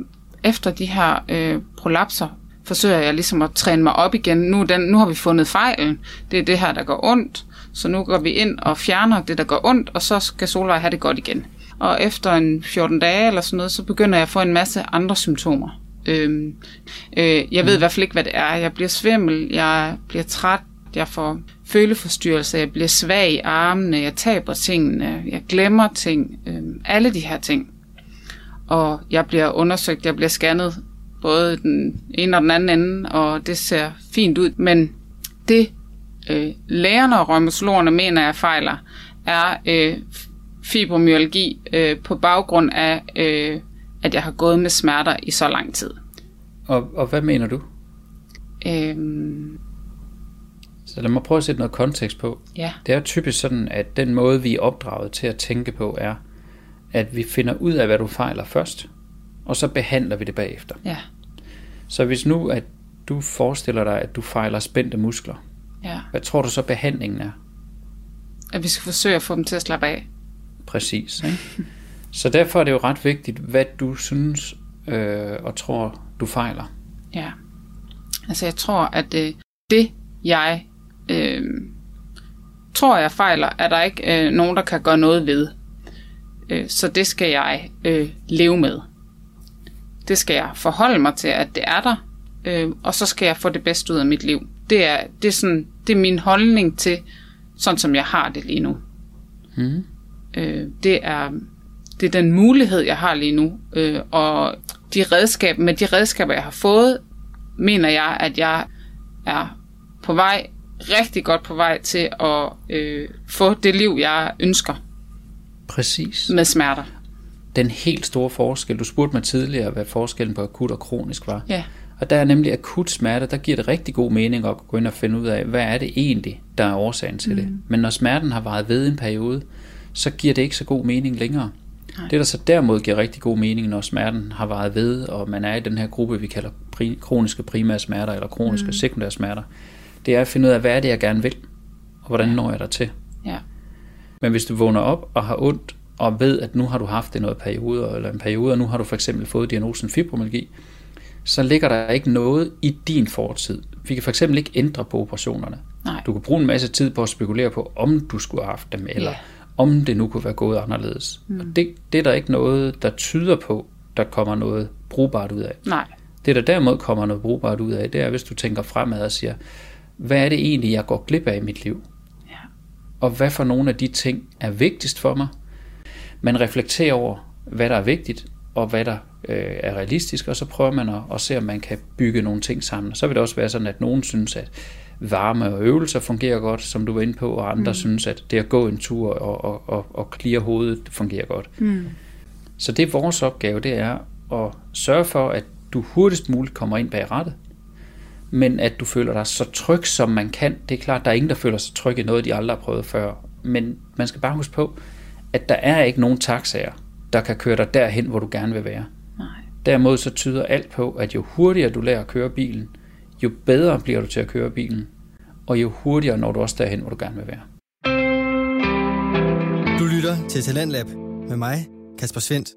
efter de her prolapser forsøger jeg ligesom at træne mig op igen. Nu har vi fundet fejlen. Det er det her, der går ondt. Så nu går vi ind og fjerner det, der gør ondt, og så skal Solvej have det godt igen. Og efter en 14 dage eller sådan noget, så begynder jeg at få en masse andre symptomer. Jeg ved i hvert fald ikke, hvad det er. Jeg bliver svimmel, jeg bliver træt, jeg får føleforstyrrelser, jeg bliver svag i armene, jeg taber tingene, jeg glemmer ting, alle de her ting. Og jeg bliver undersøgt, jeg bliver scannet, både den ene og den anden ende, og det ser fint ud. Men det lægerne og rheumatologerne mener, jeg fejler, er fibromyalgi på baggrund af, at jeg har gået med smerter i så lang tid. Og hvad mener du? Så lad mig prøve at sætte noget kontekst på. Ja. Det er jo typisk sådan, at den måde, vi er opdraget til at tænke på, er, at vi finder ud af, hvad du fejler først, og så behandler vi det bagefter. Ja. Så hvis nu, at du forestiller dig, at du fejler spændte muskler, ja, hvad tror du så behandlingen er? At vi skal forsøge at få dem til at slappe af. Præcis, ikke? Så derfor er det jo ret vigtigt, hvad du synes og tror, du fejler. Ja, altså jeg tror, at det jeg tror, jeg fejler, er der ikke nogen, der kan gøre noget ved. Så det skal jeg leve med. Det skal jeg forholde mig til, at det er der, og så skal jeg få det bedste ud af mit liv. Det er sådan, det er min holdning til, sådan som jeg har det lige nu. Mm. Det er den mulighed, jeg har lige nu, og med de redskaber, jeg har fået, mener jeg, at jeg er på vej, rigtig godt på vej til at få det liv, jeg ønsker. Præcis. Med smerter. Den helt store forskel, du spurgte mig tidligere, hvad forskellen på akut og kronisk var. Ja. Og der er nemlig akut smerte, der giver det rigtig god mening at gå ind og finde ud af, hvad er det egentlig, der er årsagen til det. Men når smerten har varet ved en periode, så giver det ikke så god mening længere. Nej. Det, der så derimod giver rigtig god mening, når smerten har varet ved, og man er i den her gruppe, vi kalder kroniske primære smerter, eller kroniske sekundære smerter, det er at finde ud af, hvad er det, jeg gerne vil, og hvordan når jeg der til. Ja. Men hvis du vågner op og har ondt, og ved, at nu har du haft det en periode, og nu har du for eksempel fået diagnosen fibromyalgi, så ligger der ikke noget i din fortid. Vi kan for eksempel ikke ændre på operationerne. Nej. Du kan bruge en masse tid på at spekulere på, om du skulle have haft dem, eller om det nu kunne være gået anderledes. Mm. Og det er der ikke noget, der tyder på, der kommer noget brugbart ud af. Nej. Det, der derimod kommer noget brugbart ud af, det er, hvis du tænker fremad og siger, hvad er det egentlig, jeg går glip af i mit liv? Ja. Og hvad for nogle af de ting er vigtigst for mig? Man reflekterer over, hvad der er vigtigt, og hvad der er realistisk, og så prøver man at se, om man kan bygge nogle ting sammen. Så vil det også være sådan, at nogen synes, at varme og øvelser fungerer godt, som du var inde på, og andre synes, at det at gå en tur og klire hovedet fungerer godt. Mm. Så det er vores opgave, det er at sørge for, at du hurtigst muligt kommer ind bag rattet, men at du føler dig så tryg, som man kan. Det er klart, der er ingen, der føler sig tryg i noget, de aldrig har prøvet før, men man skal bare huske på, at der er ikke nogen taxaer, der kan køre dig derhen, hvor du gerne vil være. Nej. Derimod så tyder alt på, at jo hurtigere du lærer at køre bilen, jo bedre bliver du til at køre bilen, og jo hurtigere når du også derhen, hvor du gerne vil være. Du lytter til Talentlab med mig, Kasper Svendt.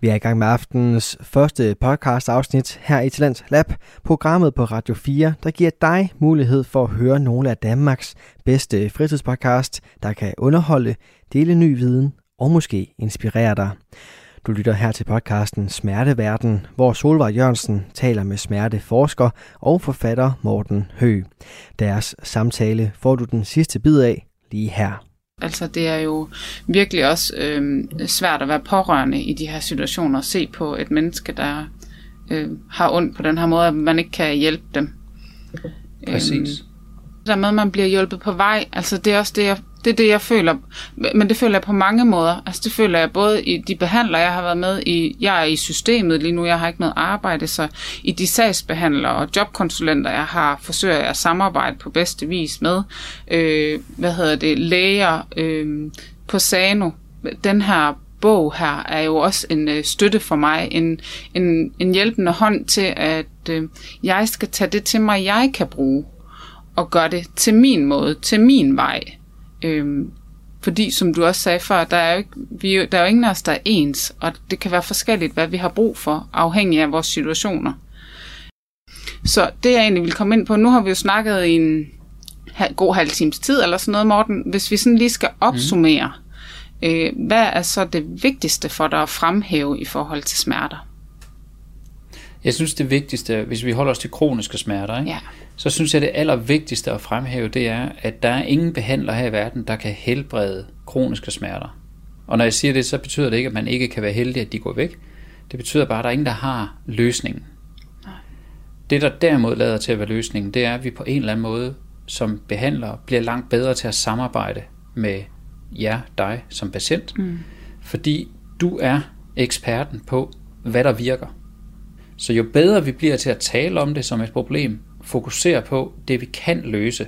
Vi er i gang med aftenens første podcast-afsnit her i Talentlab, programmet på Radio 4, der giver dig mulighed for at høre nogle af Danmarks bedste fritidspodcast, der kan underholde, dele ny viden og måske inspirere dig. Du lytter her til podcasten Smerteverden, hvor Solvej Jørgensen taler med smerteforsker og forfatter Morten Høgh. Deres samtale får du den sidste bid af lige her. Altså det er jo virkelig også svært at være pårørende i de her situationer og se på et menneske, der har ondt på den her måde, at man ikke kan hjælpe dem. Præcis. Der med, at man bliver hjulpet på vej, altså det er også det, jeg føler, men det føler jeg på mange måder. Altså det føler jeg både i de behandlere, jeg har været med i, jeg er i systemet lige nu, jeg har ikke noget arbejde, så i de sagsbehandlere og jobkonsulenter, jeg har, forsøger jeg at samarbejde på bedste vis med, læger på Sano. Den her bog her er jo også en støtte for mig, en hjælpende hånd til, at jeg skal tage det til mig, jeg kan bruge, og gøre det til min måde, til min vej. Fordi, som du også sagde før, der er jo ingen af os, der er ens, og det kan være forskelligt, hvad vi har brug for, afhængig af vores situationer. Så det, jeg egentlig vil komme ind på, nu har vi jo snakket i en god halv times tid eller sådan noget, Morten. Hvis vi sådan lige skal opsummere, hvad er så det vigtigste for dig at fremhæve i forhold til smerter? Jeg synes det vigtigste, hvis vi holder os til kroniske smerter, ikke? Ja. Så synes jeg det allervigtigste at fremhæve, det er, at der er ingen behandler her i verden, der kan helbrede kroniske smerter. Og når jeg siger det, så betyder det ikke, at man ikke kan være heldig, at de går væk. Det betyder bare, at der er ingen, der har løsningen. Nej. Det, der derimod lader til at være løsningen, det er, at vi på en eller anden måde som behandlere bliver langt bedre til at samarbejde med jer, dig som patient. Mm. Fordi du er eksperten på, hvad der virker. Så jo bedre vi bliver til at tale om det som et problem, fokusere på det, vi kan løse,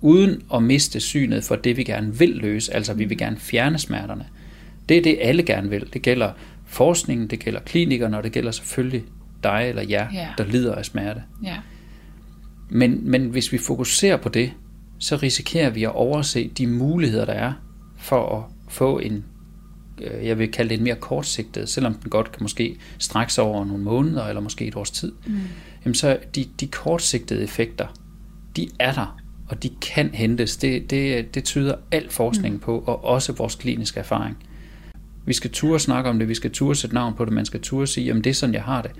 uden at miste synet for det, vi gerne vil løse, altså vi vil gerne fjerne smerterne. Det er det, alle gerne vil. Det gælder forskningen, det gælder klinikerne, og det gælder selvfølgelig dig eller jer, der lider af smerte. Yeah. Men hvis vi fokuserer på det, så risikerer vi at overse de muligheder, der er for at få en, jeg vil kalde det en mere kortsigtet, selvom den godt kan måske strække sig over nogle måneder eller måske et års tid. Mm. Jamen så de kortsigtede effekter, de er der, og de kan hentes. Det tyder al forskningen på, og også vores kliniske erfaring. Vi skal turde snakke om det, vi skal turde sætte navn på det, man skal turde sige, jamen det er sådan, jeg har det.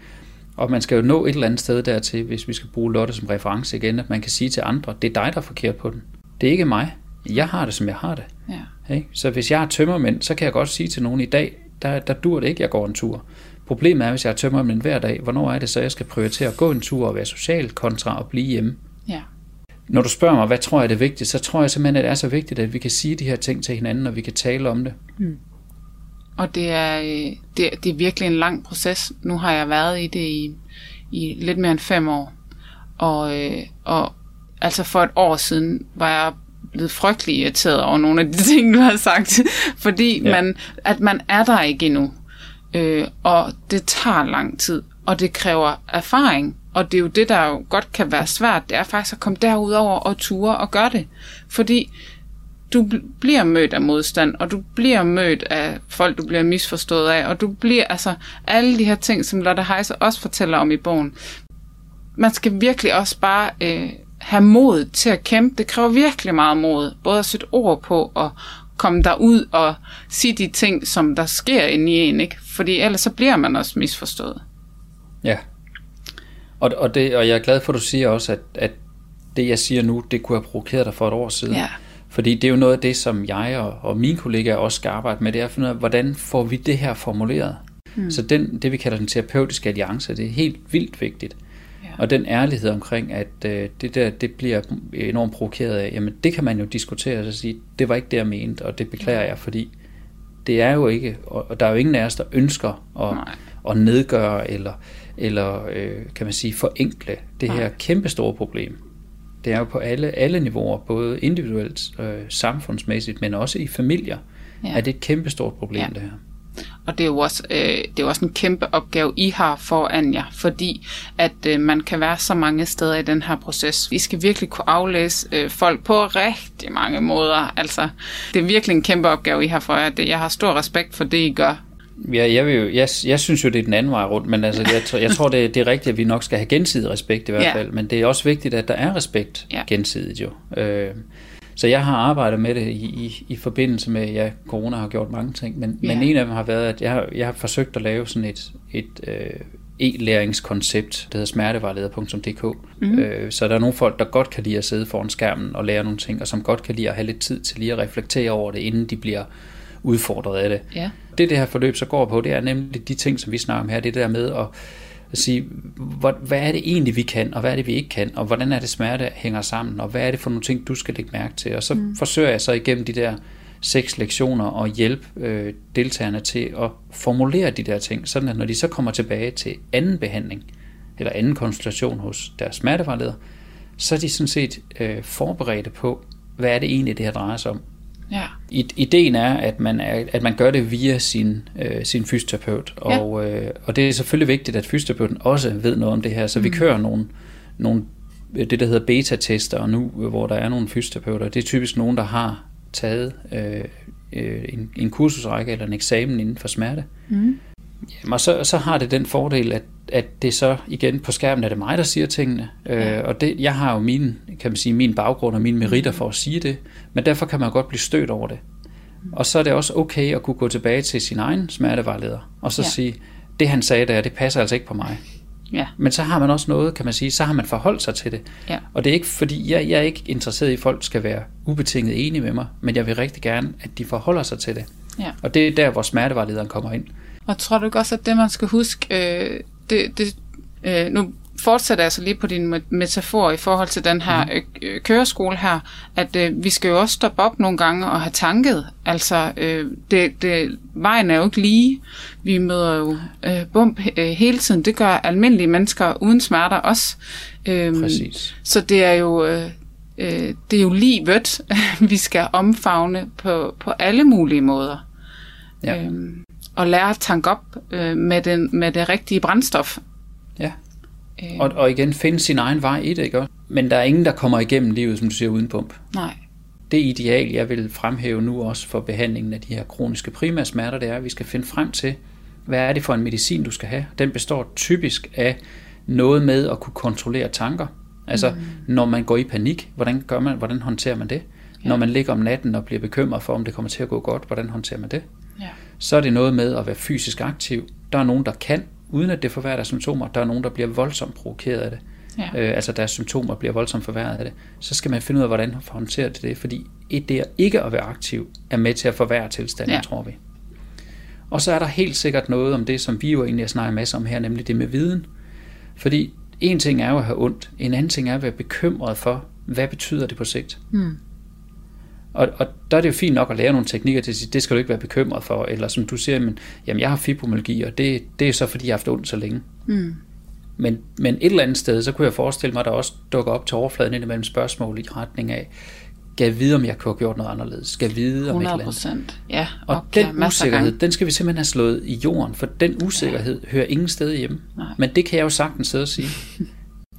Og man skal jo nå et eller andet sted dertil, hvis vi skal bruge Lotte som reference igen, at man kan sige til andre, det er dig, der er forkert på den. Det er ikke mig. Jeg har det, som jeg har det. Ja. Okay? Så hvis jeg er tømmermænd, så kan jeg godt sige til nogen i dag, der dur det ikke, jeg går en tur. Problemet er, hvis jeg er tømmermænd hver dag, hvornår er det så, jeg skal prioritere at gå en tur og være social kontra at blive hjemme? Ja. Når du spørger mig, hvad tror jeg er det vigtigt, så tror jeg simpelthen, at det er så vigtigt, at vi kan sige de her ting til hinanden, og vi kan tale om det. Mm. Og det er virkelig en lang proces. Nu har jeg været i det i lidt mere end 5 år. Og altså for et år siden var jeg blevet frygtelig irriteret over nogle af de ting, du har sagt. Fordi man er der ikke endnu. Og det tager lang tid. Og det kræver erfaring. Og det er jo det, der jo godt kan være svært. Det er faktisk at komme derudover og ture og gøre det. Fordi du bliver mødt af modstand, og du bliver mødt af folk, du bliver misforstået af, og du bliver, altså, alle de her ting, som Lotte Heise også fortæller om i bogen. Man skal virkelig også bare have mod til at kæmpe. Det kræver virkelig meget mod, både at sætte ord på og komme derud og sige de ting, som der sker inde i en, ikke? Fordi ellers så bliver man også misforstået. Ja, og jeg er glad for, at du siger også, at det, jeg siger nu, det kunne have provokeret dig for et år siden. Ja. Fordi det er jo noget af det, som jeg og mine kollegaer også skal arbejde med, det er at finde ud af, hvordan får vi det her formuleret? Mm. Så det vi kalder den terapeutiske alliance, det er helt vildt vigtigt. Ja. Og den ærlighed omkring, at det bliver enormt provokeret af, jamen det kan man jo diskutere og sige, det var ikke det, jeg mente, og det beklager jeg, fordi det er jo ikke, og der er jo ingen af os, der ønsker at nedgøre eller kan man sige, forenkle det her kæmpestore problem. Det er jo på alle niveauer, både individuelt, samfundsmæssigt, men også i familier, at det er et kæmpestort problem, det her. Og det er jo også, en kæmpe opgave, I har foran jer, fordi at man kan være så mange steder i den her proces. I skal virkelig kunne aflæse folk på rigtig mange måder. Altså, det er virkelig en kæmpe opgave, I har foran jer. Jeg har stor respekt for det, I gør. Ja, jeg synes jo, det er den anden vej rundt, men altså, jeg tror, det er rigtigt, at vi nok skal have gensidig respekt i hvert fald, men det er også vigtigt, at der er respekt gensidigt jo. Så jeg har arbejdet med det i forbindelse med, ja, corona har gjort mange ting, men en af dem har været, at jeg har forsøgt at lave sådan et e-læringskoncept, der hedder smertevejleder.dk. Så der er nogle folk, der godt kan lide at sidde foran skærmen og lære nogle ting, og som godt kan lide at have lidt tid til lige at reflektere over det, inden de bliver udfordret af det. Ja. Det her forløb så går på, det er nemlig de ting, som vi snakker om her, det der med at sige, hvad er det egentlig, vi kan, og hvad er det, vi ikke kan, og hvordan er det, smerte hænger sammen, og hvad er det for nogle ting, du skal lægge mærke til. Og så forsøger jeg så igennem de der 6 lektioner at hjælpe deltagerne til at formulere de der ting, sådan at når de så kommer tilbage til anden behandling, eller anden konsultation hos deres smertevejleder, så er de sådan set forberedte på, hvad er det egentlig, det her drejer sig om. Ja. Ideen er, at man gør det via sin fysioterapeut, og det er selvfølgelig vigtigt, at fysioterapeuten også ved noget om det her, så vi kører nogle det der hedder beta-tester nu, hvor der er nogle fysioterapeuter. Det er typisk nogen, der har taget en kursusrække eller en eksamen inden for smerte, Jamen, og så har det den fordel, at det så igen på skærmen er det mig, der siger tingene. Ja. Og det, jeg har jo min baggrund og mine meritter for at sige det, men derfor kan man godt blive stødt over det. Og så er det også okay at kunne gå tilbage til sin egen smertevejleder, og så sige, det han sagde der, det passer altså ikke på mig. Ja. Men så har man også noget, kan man sige, så har man forholdt sig til det. Ja. Og det er ikke fordi, jeg er ikke interesseret i, at folk skal være ubetinget enige med mig, men jeg vil rigtig gerne, at de forholder sig til det. Ja. Og det er der, hvor smertevejlederen kommer ind. Og tror du ikke også, at det man skal huske, nu fortsætter jeg så lige på din metafor i forhold til den her køreskole her, at vi skal jo også stoppe op nogle gange og have tanket. Altså, vejen er jo ikke lige. Vi møder jo bump hele tiden. Det gør almindelige mennesker uden smerter også. Præcis. Så det er jo... det er jo lige vødt, vi skal omfavne på alle mulige måder. Ja. Og lære at tanke op med det rigtige brændstof. Ja. Og igen finde sin egen vej i det, ikke også? Men der er ingen, der kommer igennem livet, som du siger, uden pump. Nej. Det ideal, jeg vil fremhæve nu også for behandlingen af de her kroniske primære smerter, det er, at vi skal finde frem til, hvad er det for en medicin, du skal have? Den består typisk af noget med at kunne kontrollere tanker. Altså, når man går i panik, hvordan håndterer man det? Ja. Når man ligger om natten og bliver bekymret for, om det kommer til at gå godt, hvordan håndterer man det? Ja. Så er det noget med at være fysisk aktiv. Der er nogen, der kan, uden at det forværrer deres symptomer. Der er nogen, der bliver voldsomt provokeret af det. Ja. Altså, deres symptomer bliver voldsomt forværret af det. Så skal man finde ud af, hvordan man håndterer det, fordi det at ikke at være aktiv er med til at forværre tilstanden, tror vi. Og så er der helt sikkert noget om det, som vi jo egentlig snakker masser om her, nemlig det med viden. Fordi en ting er jo at have ondt, en anden ting er at være bekymret for, hvad betyder det på sigt? Og der er det jo fint nok at lære nogle teknikker til at sige, det skal du ikke være bekymret for, eller som du siger, jamen jeg har fibromyalgi, og det er så fordi jeg har haft ondt så længe. Men et eller andet sted, så kunne jeg forestille mig, at der også dukker op til overfladen indimellem spørgsmål i retning af, skal jeg vide, om jeg kunne have gjort noget anderledes? Skal jeg vide om et eller andet? 100%. Ja, og den usikkerhed, den skal vi simpelthen have slået i jorden, for den usikkerhed hører ingen sted hjemme. Nej. Men det kan jeg jo sagtens sidde og sige.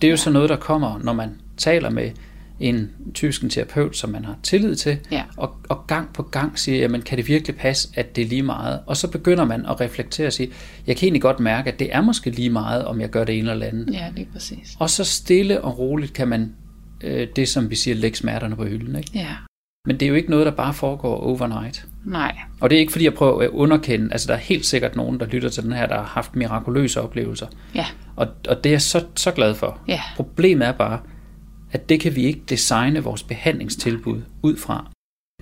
Det er jo sådan noget, der kommer, når man taler med en terapeut, som man har tillid til, og gang på gang siger, jamen kan det virkelig passe, at det er lige meget? Og så begynder man at reflektere og sige, jeg kan egentlig godt mærke, at det er måske lige meget, om jeg gør det ene eller andet. Ja, lige præcis. Og så stille og roligt kan man det, som vi siger, læg smerterne på hylden. Ikke? Yeah. Men det er jo ikke noget, der bare foregår overnight. Nej. Og det er ikke, fordi jeg prøver at underkende, altså der er helt sikkert nogen, der lytter til den her, der har haft mirakuløse oplevelser. Yeah. Og det er jeg så glad for. Yeah. Problemet er bare, at det kan vi ikke designe vores behandlingstilbud ud fra.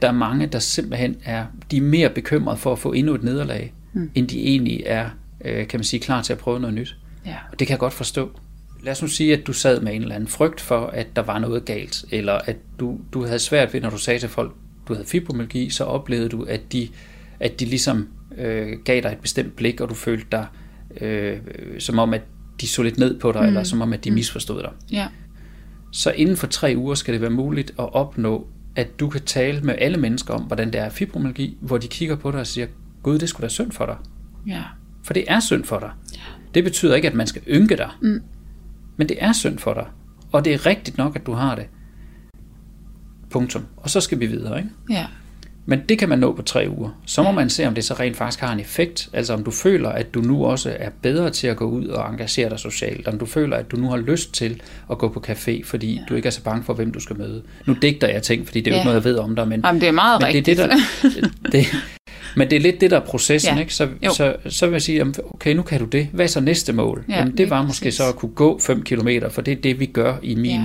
Der er mange, der simpelthen de er mere bekymrede for at få endnu et nederlag, end de egentlig er, kan man sige, klar til at prøve noget nyt. Yeah. Og det kan jeg godt forstå. Lad os nu sige, at du sad med en eller anden frygt for, at der var noget galt, eller at du havde svært ved, når du sagde til folk, du havde fibromyalgi, så oplevede du, at de ligesom gav dig et bestemt blik, og du følte dig, som om, at de så lidt ned på dig, eller som om, at de misforstod dig. Ja. Så inden for 3 uger skal det være muligt at opnå, at du kan tale med alle mennesker om, hvordan det er fibromyalgi, hvor de kigger på dig og siger, Gud, det skulle da synd for dig. Ja. For det er synd for dig. Ja. Det betyder ikke, at man skal ynke dig. Men det er synd for dig, og det er rigtigt nok, at du har det. Punktum. Og så skal vi videre, ikke? Ja. Men det kan man nå på 3 uger. Så må man se, om det så rent faktisk har en effekt. Altså om du føler, at du nu også er bedre til at gå ud og engagere dig socialt. Om du føler, at du nu har lyst til at gå på café, fordi du ikke er så bange for, hvem du skal møde. Nu digter jeg ting, fordi det er jo ikke noget, jeg ved om dig. Men, jamen, det er meget rigtigt. Men det er lidt det, der er processen, ikke? Så vil jeg sige, okay, nu kan du det. Hvad er så næste mål? Ja, jamen, det var måske så at kunne gå 5 kilometer, for det er det, vi gør i min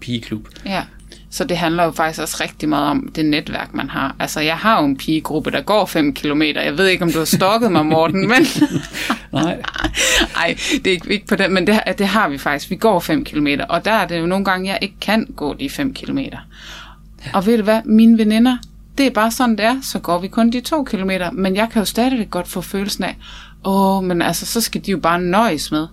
pigeklub. Ja. Så det handler jo faktisk også rigtig meget om det netværk, man har. Altså, jeg har jo en pigegruppe, der går 5 kilometer. Jeg ved ikke, om du har stalket mig, Morten, men... Nej. Nej, det er ikke på den, men det har vi faktisk. Vi går 5 kilometer, og der er det jo nogle gange, jeg ikke kan gå de 5 kilometer. Og ved du hvad? Mine veninder, det er bare sådan, det er. Så går vi kun de 2 kilometer, men jeg kan jo stadigvæk godt få følelsen af, men altså, så skal de jo bare nøjes med.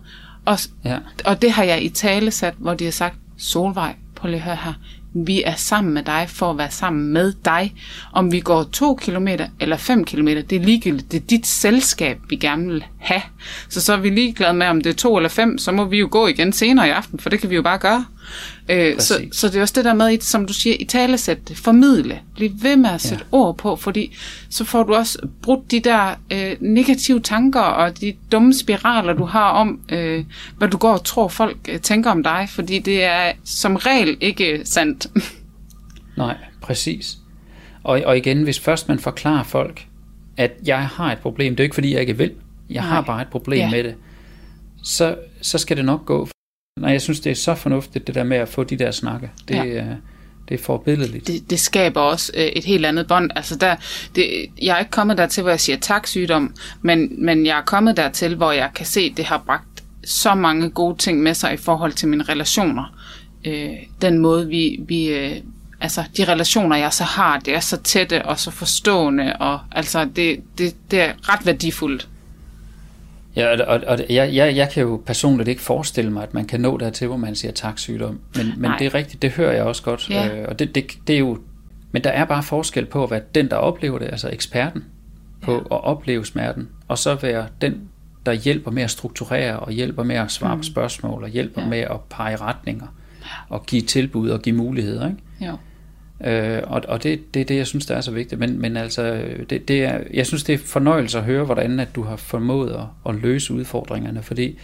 Og det har jeg i tale sat, hvor de har sagt, Solvej, prøv lige at høre her. Vi er sammen med dig for at være sammen med dig. Om vi går 2 kilometer eller 5 kilometer, det er ligegyldigt. Det er dit selskab, vi gerne vil have. Så er vi ligeglade med, om det er 2 eller 5, så må vi jo gå igen senere i aften, for det kan vi jo bare gøre. Så det er også det der med, som du siger, italesætte, formidle, bliv ved med at sætte ord på, fordi så får du også brudt de der negative tanker og de dumme spiraler, du har om, hvad du går og tror, folk tænker om dig, fordi det er som regel ikke sandt. Nej, præcis. Og igen, hvis først man forklarer folk, at jeg har et problem, det er jo ikke fordi, jeg ikke vil, jeg har bare et problem med det, så skal det nok gå. Nej, jeg synes, det er så fornuftigt, det der med at få de der snakke. Det er forbilledligt. Det skaber også et helt andet bånd. Altså jeg er ikke kommet dertil, hvor jeg siger tak sygdom, men jeg er kommet dertil, hvor jeg kan se, at det har bragt så mange gode ting med sig i forhold til mine relationer. Den måde, altså de relationer, jeg så har, det er så tætte og så forstående, og altså det er ret værdifuldt. Ja, og jeg kan jo personligt ikke forestille mig, at man kan nå dertil, hvor man siger tak sygdom. Men det er rigtigt, det hører jeg også godt. Ja. Og det er jo, men der er bare forskel på at være den, der oplever det, altså eksperten på at opleve smerten, og så være den, der hjælper med at strukturere, og hjælper med at svare på spørgsmål, og hjælper med at pege retninger, og give tilbud og give muligheder. Ikke? Ja. Og det er det, jeg synes, der er så vigtigt. Men altså, jeg synes, det er fornøjelse at høre, hvordan at du har formået at løse udfordringerne. Fordi,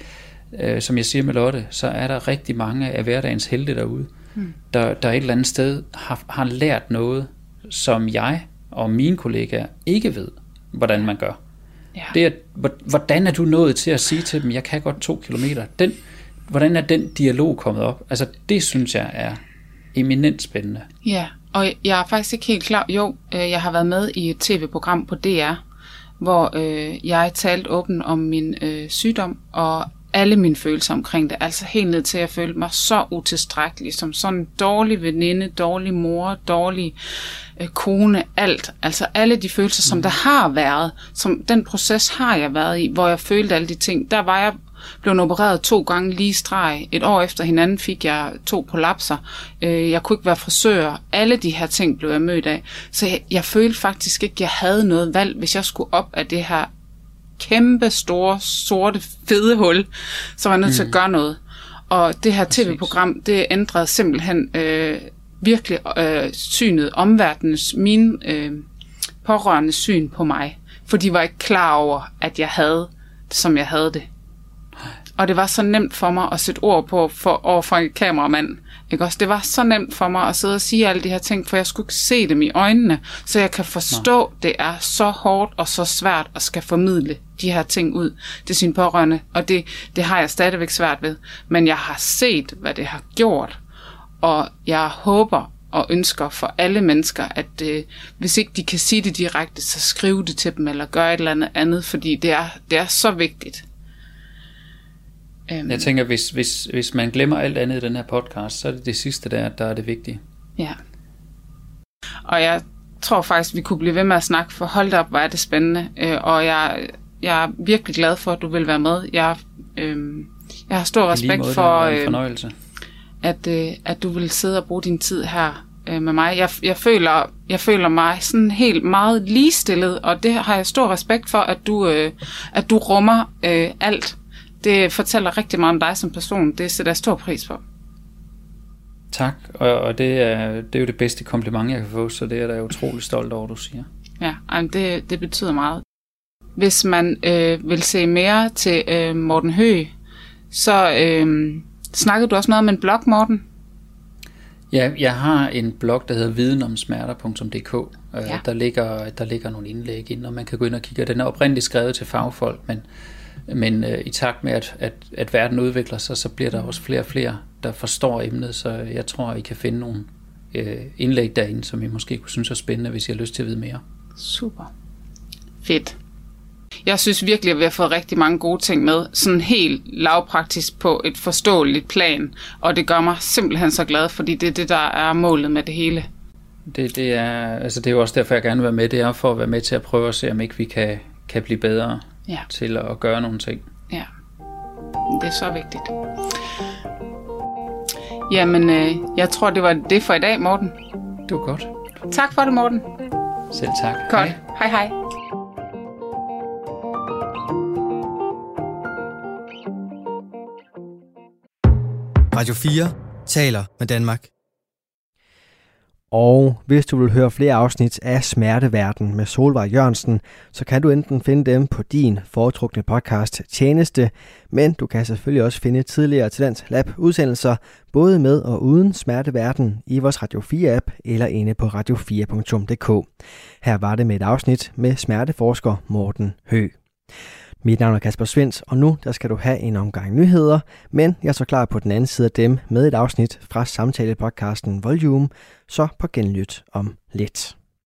som jeg siger med Lotte, så er der rigtig mange af hverdagens helte derude, der et eller andet sted har lært noget, som jeg og mine kollegaer ikke ved, hvordan man gør. Ja. Det er, hvordan er du nået til at sige til dem, jeg kan godt 2 kilometer? Hvordan er den dialog kommet op? Altså, det synes jeg er eminent spændende. Ja, og jeg er faktisk ikke helt klar. Jo, jeg har været med i et tv-program på DR, hvor jeg talte åbent om min sygdom og alle mine følelser omkring det. Altså helt ned til, at jeg følte mig så utilstrækkelig, som sådan en dårlig veninde, dårlig mor, dårlig kone, alt. Altså alle de følelser, som der har været, som den proces har jeg været i, hvor jeg følte alle de ting. Der var jeg blev opereret 2 gange lige streg. Et år efter hinanden fik jeg 2 prolapser. Jeg kunne ikke være frisør. Alle de her ting blev jeg mødt af. Så jeg følte faktisk ikke, at jeg havde noget valg, hvis jeg skulle op af det her kæmpe, store, sorte, fede hul. Så var jeg nødt til at gøre noget. Og det her tv-program, det ændrede simpelthen virkelig synet, omverdenens, mine pårørende syn på mig. For de var ikke klar over, at jeg havde det, som jeg havde det. Og det var så nemt for mig at sætte ord på overfor en kameramand. Ikke også? Det var så nemt for mig at sidde og sige alle de her ting, for jeg skulle ikke se dem i øjnene, så jeg kan forstå, at det er så hårdt og så svært at skal formidle de her ting ud til sine pårørende. Og det har jeg stadigvæk svært ved. Men jeg har set, hvad det har gjort. Og jeg håber og ønsker for alle mennesker, at hvis ikke de kan sige det direkte, så skriv det til dem eller gør et eller andet, fordi det er så vigtigt. Jeg tænker, hvis man glemmer alt andet i den her podcast, så er det det sidste, der er det vigtige. Ja. Og jeg tror faktisk, vi kunne blive ved med at snakke, for hold da op, hvor er det spændende. Og jeg er virkelig glad for, at du vil være med. Jeg har stor respekt for, at du vil sidde og bruge din tid her med mig. Jeg føler mig sådan helt meget ligestillet, og det har jeg stor respekt for, at du rummer alt. Det fortæller rigtig meget om dig som person. Det sætter jeg stor pris på. Tak, og det er jo det bedste kompliment, jeg kan få, så det er jeg utrolig stolt over, du siger. Ja, det betyder meget. Hvis man vil se mere til Morten Høgh, så snakker du også noget om en blog, Morten? Ja, jeg har en blog, der hedder videnomsmerter.dk. Ja. Der ligger nogle indlæg ind, og man kan gå ind og kigge. Den er oprindeligt skrevet til fagfolk, men i takt med, at verden udvikler sig, så bliver der også flere og flere, der forstår emnet, så jeg tror, I kan finde nogle indlæg derinde, som I måske kunne synes er spændende, hvis I har lyst til at vide mere. Super. Fedt. Jeg synes virkelig, at vi har fået rigtig mange gode ting med, sådan helt lavpraktisk på et forståeligt plan, og det gør mig simpelthen så glad, fordi det er det, der er målet med det hele. Det er jo også derfor, jeg gerne vil være med. Det er for at være med til at prøve at se, om ikke vi kan blive bedre. Ja. Til at gøre nogle ting. Ja, det er så vigtigt. Jamen, jeg tror, det var det for i dag, Morten. Det var godt. Tak for det, Morten. Selv tak. Godt. Hej, hej. Radio 4 taler med Danmark. Og hvis du vil høre flere afsnit af Smerteverden med Solvej Jørgensen, så kan du enten finde dem på din foretrukne podcast tjeneste, men du kan selvfølgelig også finde tidligere Talentlab udsendelser, både med og uden Smerteverden, i vores Radio 4-app eller inde på radio4.dk. Her var det med et afsnit med smerteforsker Morten Høgh. Mit navn er Kasper Svendt, og nu der skal du have en omgang nyheder, men jeg er så klar på den anden side af dem med et afsnit fra samtalepodcasten Volume, så på genlyt om lidt.